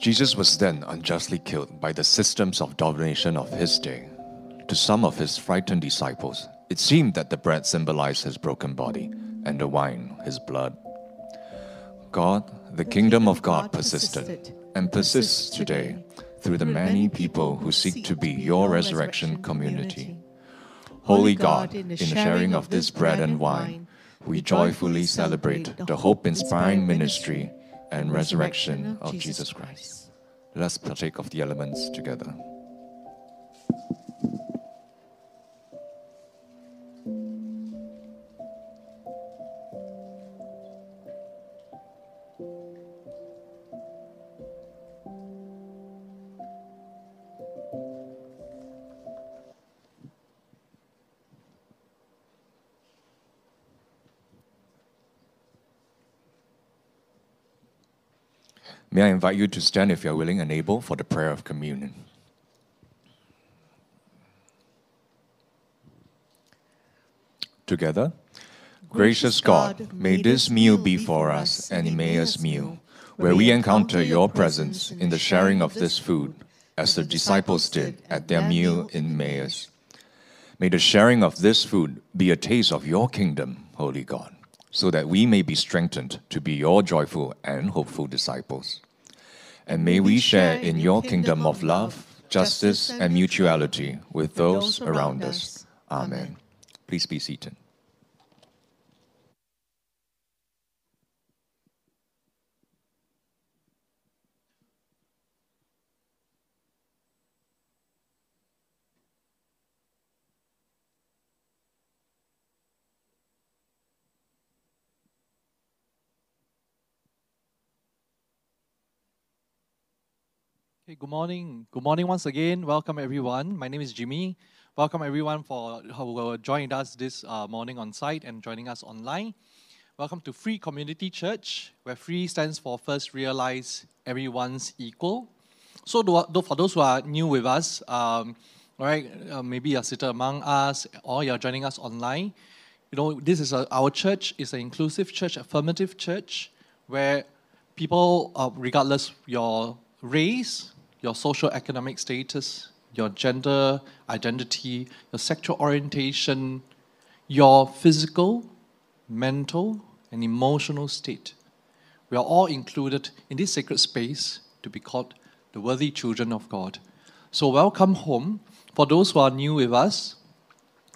Jesus was then unjustly killed by the systems of domination of his day. To some of his frightened disciples, it seemed that the bread symbolized his broken body and the wine his blood. God, the kingdom of God persisted and persists today through the many people who seek to be your resurrection community. Holy God, in the sharing of this bread and wine, we joyfully celebrate the hope-inspiring ministry and resurrection of Jesus Christ. Let us partake of the elements together. May I invite you to stand if you are willing and able for the prayer of communion. Together. Gracious God, may this meal be for us an Emmaus meal, where we encounter your presence in the sharing of this food, as the disciples did at their meal in Emmaus. May the sharing of this food be a taste of your kingdom, Holy God, so that we may be strengthened to be your joyful and hopeful disciples. And may we share in your kingdom of love, justice, and mutuality with those around us. Amen. Please be seated. Good morning. Good morning once again. Welcome everyone. My name is Jimmy. Welcome everyone for who joined us this uh, morning on site and joining us online. Welcome to Free Community Church, where free stands for first realize everyone's equal. So do, for those who are new with us, um, all right, uh, maybe you're seated among us or you're joining us online. You know, this is a, our church is an inclusive church, affirmative church, where people, uh, regardless your race, your socio-economic status, your gender identity, your sexual orientation, your physical, mental, and emotional state. We are all included in this sacred space to be called the worthy children of God. So welcome home. For those who are new with us,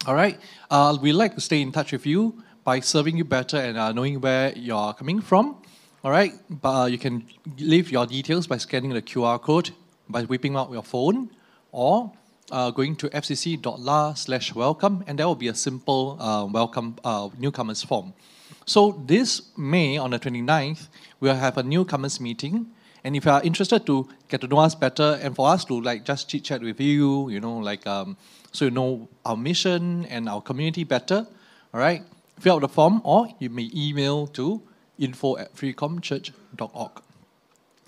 all right, uh, we'd like to stay in touch with you by serving you better and uh, knowing where you're coming from. All right, but uh, you can leave your details by scanning the Q R code, by whipping out your phone, or uh, going to f c c dot l a slash welcome, and there will be a simple uh, welcome uh, newcomers form. So this May, on the twenty-ninth, we'll have a newcomers meeting, and if you are interested to get to know us better, and for us to like just chit-chat with you, you know, like um, so you know our mission and our community better, all right, fill out the form, or you may email to info at freecomchurch dot org.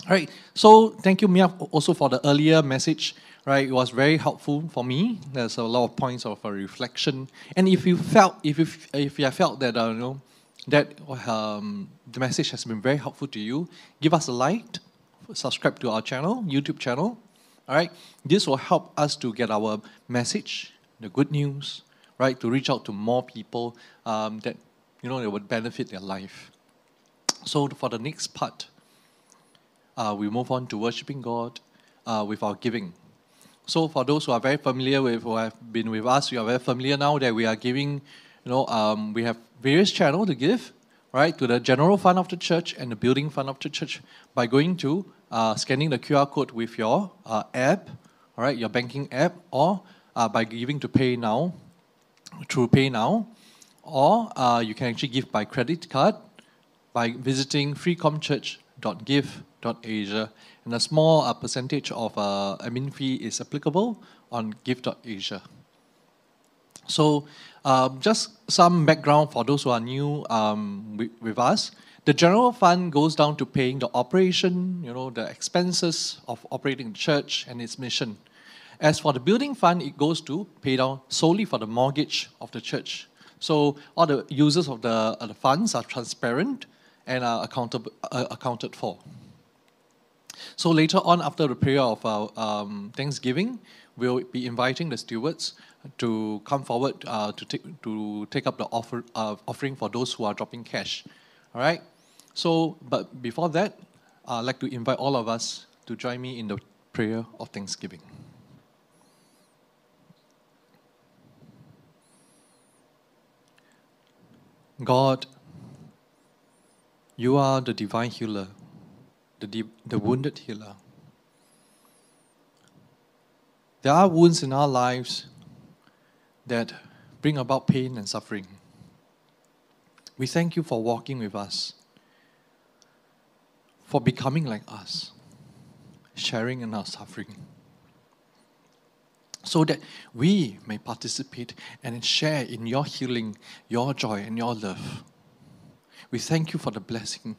All right, so thank you, Miak, also for the earlier message. Right, it was very helpful for me. There's a lot of points of uh, reflection. And if you felt, if you if you have felt that uh, you know that um, the message has been very helpful to you, give us a like, subscribe to our channel, YouTube channel. All right, this will help us to get our message, the good news, right, to reach out to more people um, that you know that would benefit their life. So for the next part, uh, we move on to worshipping God uh, with our giving. So for those who are very familiar with, who have been with us, you are very familiar now that we are giving, you know, um, we have various channels to give, right, to the general fund of the church and the building fund of the church by going to uh, scanning the Q R code with your uh, app, all right, your banking app, or uh, by giving to PayNow, through PayNow, or uh, you can actually give by credit card, by visiting freecomchurch Give.Asia, and a small uh, percentage of uh, admin fee is applicable on Give.Asia. So uh, just some background for those who are new um, with, with us. The general fund goes down to paying the operation, you know, the expenses of operating the church and its mission. As for the building fund, it goes to pay down solely for the mortgage of the church. So all the users of the, of the funds are transparent and are accountable, uh, accounted for. So later on, after the prayer of our um, Thanksgiving, we'll be inviting the stewards to come forward uh, to, take, to take up the offer, uh, offering for those who are dropping cash. All right. So, but before that, I'd like to invite all of us to join me in the prayer of Thanksgiving. God, you are the divine healer, the, di the wounded healer. There are wounds in our lives that bring about pain and suffering. We thank you for walking with us, for becoming like us, sharing in our suffering, so that we may participate and share in your healing, your joy, and your love. We thank you for the blessing.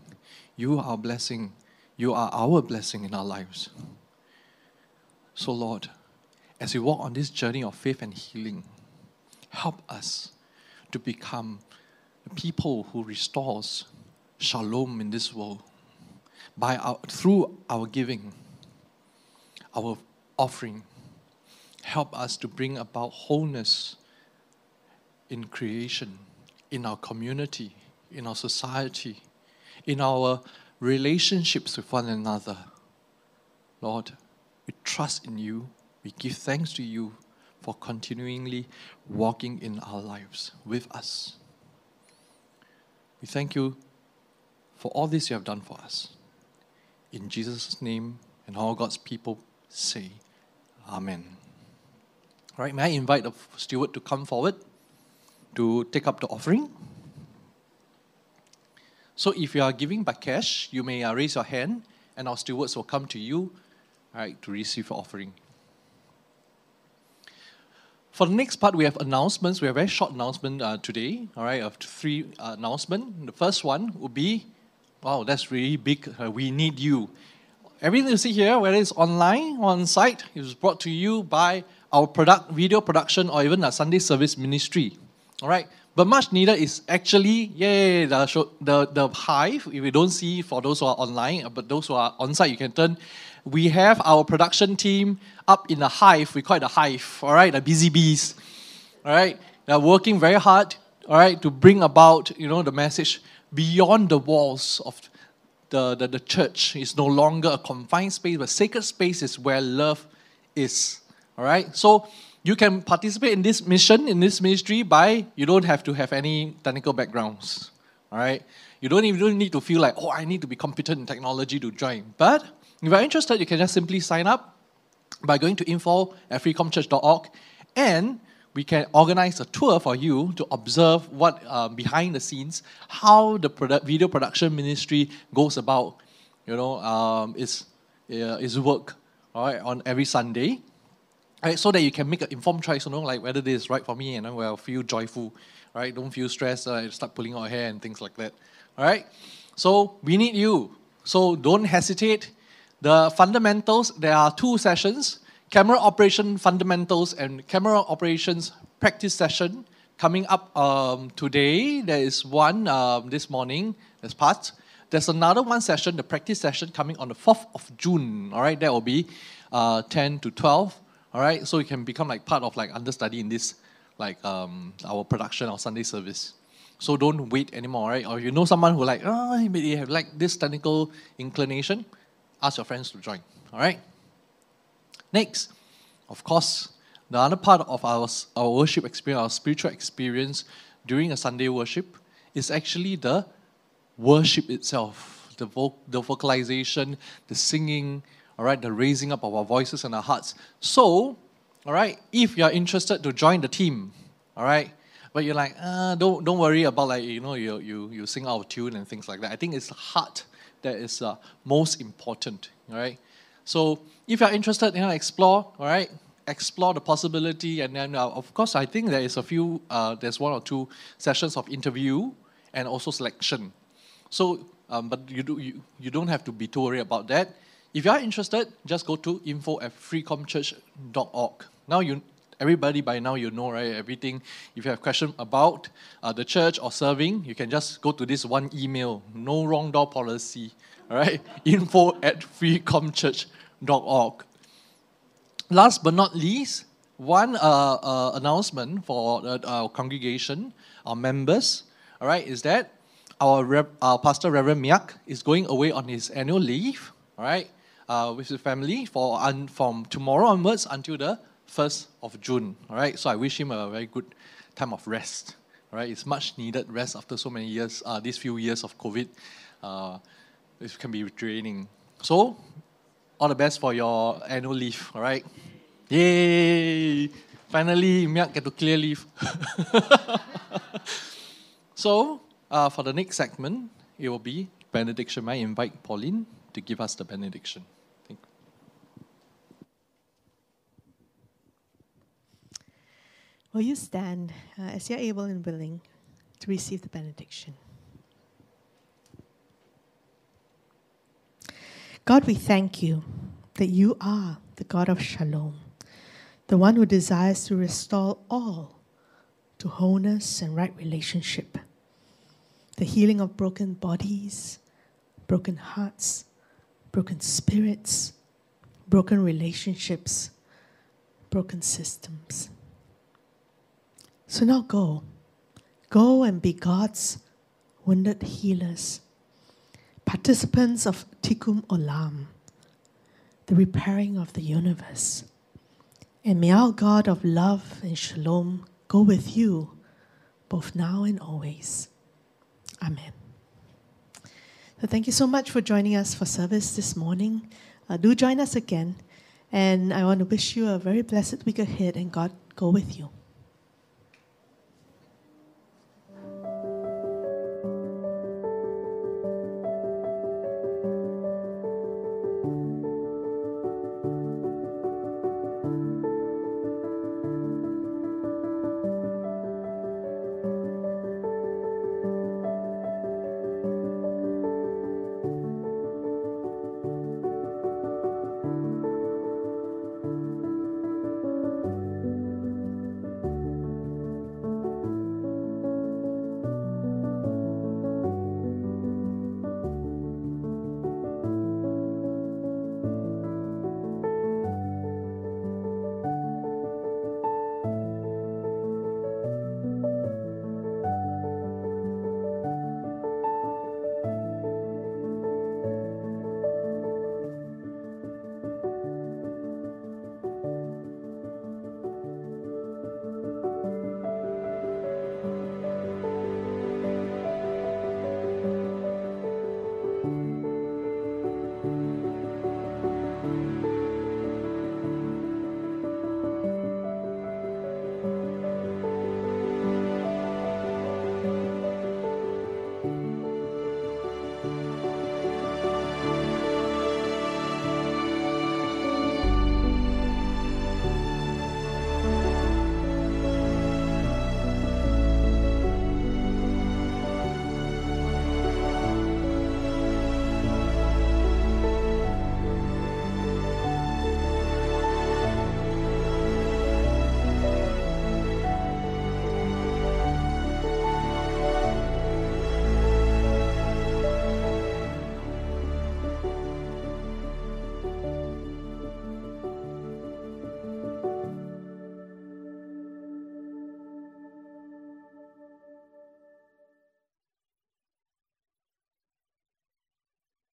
You are our blessing. You are our blessing in our lives. So Lord, as we walk on this journey of faith and healing, help us to become the people who restores shalom in this world by our, through our giving, our offering. Help us to bring about wholeness in creation, in our community, in our society, in our relationships with one another. Lord, we trust in you. We give thanks to you for continually walking in our lives with us. We thank you for all this you have done for us. In Jesus' name, and all God's people say, Amen. All right, may I invite the steward to come forward to take up the offering? So if you are giving by cash, you may uh, raise your hand and our stewards will come to you, all right, to receive your offering. For the next part, we have announcements. We have a very short announcement uh, today, all right, of three uh, announcements. The first one will be, wow, that's really big. Uh, we need you. Everything you see here, whether it's online or on site, is brought to you by our product, video production, or even a Sunday service ministry, all right? But much needed is actually, yeah, the, show, the, the hive, if you don't see for those who are online, but those who are on site, you can turn. We have our production team up in the hive. We call it the hive, all right? The busy bees, all right? They're working very hard, all right, to bring about, you know, the message beyond the walls of the, the, the church. It's no longer a confined space, but sacred space is where love is, all right? So you can participate in this mission, in this ministry by, you don't have to have any technical backgrounds, all right? You don't even you don't need to feel like, oh, I need to be competent in technology to join, but if you're interested, you can just simply sign up by going to info at free com church dot org, and we can organize a tour for you to observe what uh, behind the scenes, how the product, video production ministry goes about, you know, um, its, uh, its work, all right, on every Sunday, all right, so that you can make an informed choice, you know, like whether this is right for me, and I will feel joyful, all right, don't feel stressed, uh, start pulling out hair and things like that, all right. So we need you, so don't hesitate. The fundamentals, there are two sessions, camera operation fundamentals and camera operations practice session coming up um, today. There is one um, this morning, this part. There's another one session, the practice session, coming on the fourth of June. All right, that will be uh, ten to twelve. All right, so you can become like part of like understudy in this, like um, our production, our Sunday service. So don't wait anymore, right? Or you know someone who like, oh, maybe have like this technical inclination, ask your friends to join, all right? Next, of course, the other part of our, our worship experience, our spiritual experience during a Sunday worship is actually the worship itself, the, vo the vocalization, the singing, all right, the raising up of our voices and our hearts. So, all right, if you're interested to join the team, all right, but you're like, ah, don't, don't worry about like, you know, you, you, you sing out of tune and things like that. I think it's hard that is uh, most important. All right. So if you're interested, you know, explore. All right. Explore the possibility, and then uh, of course, I think there is a few. Uh, there's one or two sessions of interview and also selection. So, um, but you do you, you don't have to be too worried about that. If you are interested, just go to info at freecomchurch dot org. Now you, everybody by now you know, right? Everything. If you have question about uh, the church or serving, you can just go to this one email. No wrong door policy. All right, info at freecomchurch dot org. Last but not least, one uh, uh, announcement for uh, our congregation, our members, all right, is that our, Rep, our pastor, Reverend Miak, is going away on his annual leave, all right, uh, with his family for un, from tomorrow onwards until the first of June, all right. So I wish him a very good time of rest, all right. It's much needed rest after so many years, uh, these few years of COVID. Uh, it can be draining. So, all the best for your annual leave, all right? Yay! Finally, Miak get to clear leave. So, uh, for the next segment, it will be benediction. I invite Pauline to give us the benediction. Thank you. Will you stand uh, as you're able and willing to receive the benediction? God, we thank you that you are the God of shalom, the one who desires to restore all to wholeness and right relationship, the healing of broken bodies, broken hearts, broken spirits, broken relationships, broken systems. So now go. Go and be God's wounded healers, participants of tikkun olam, the repairing of the universe. And may our God of love and shalom go with you, both now and always. Amen. So thank you so much for joining us for service this morning. Uh, do join us again. And I want to wish you a very blessed week ahead, and God go with you.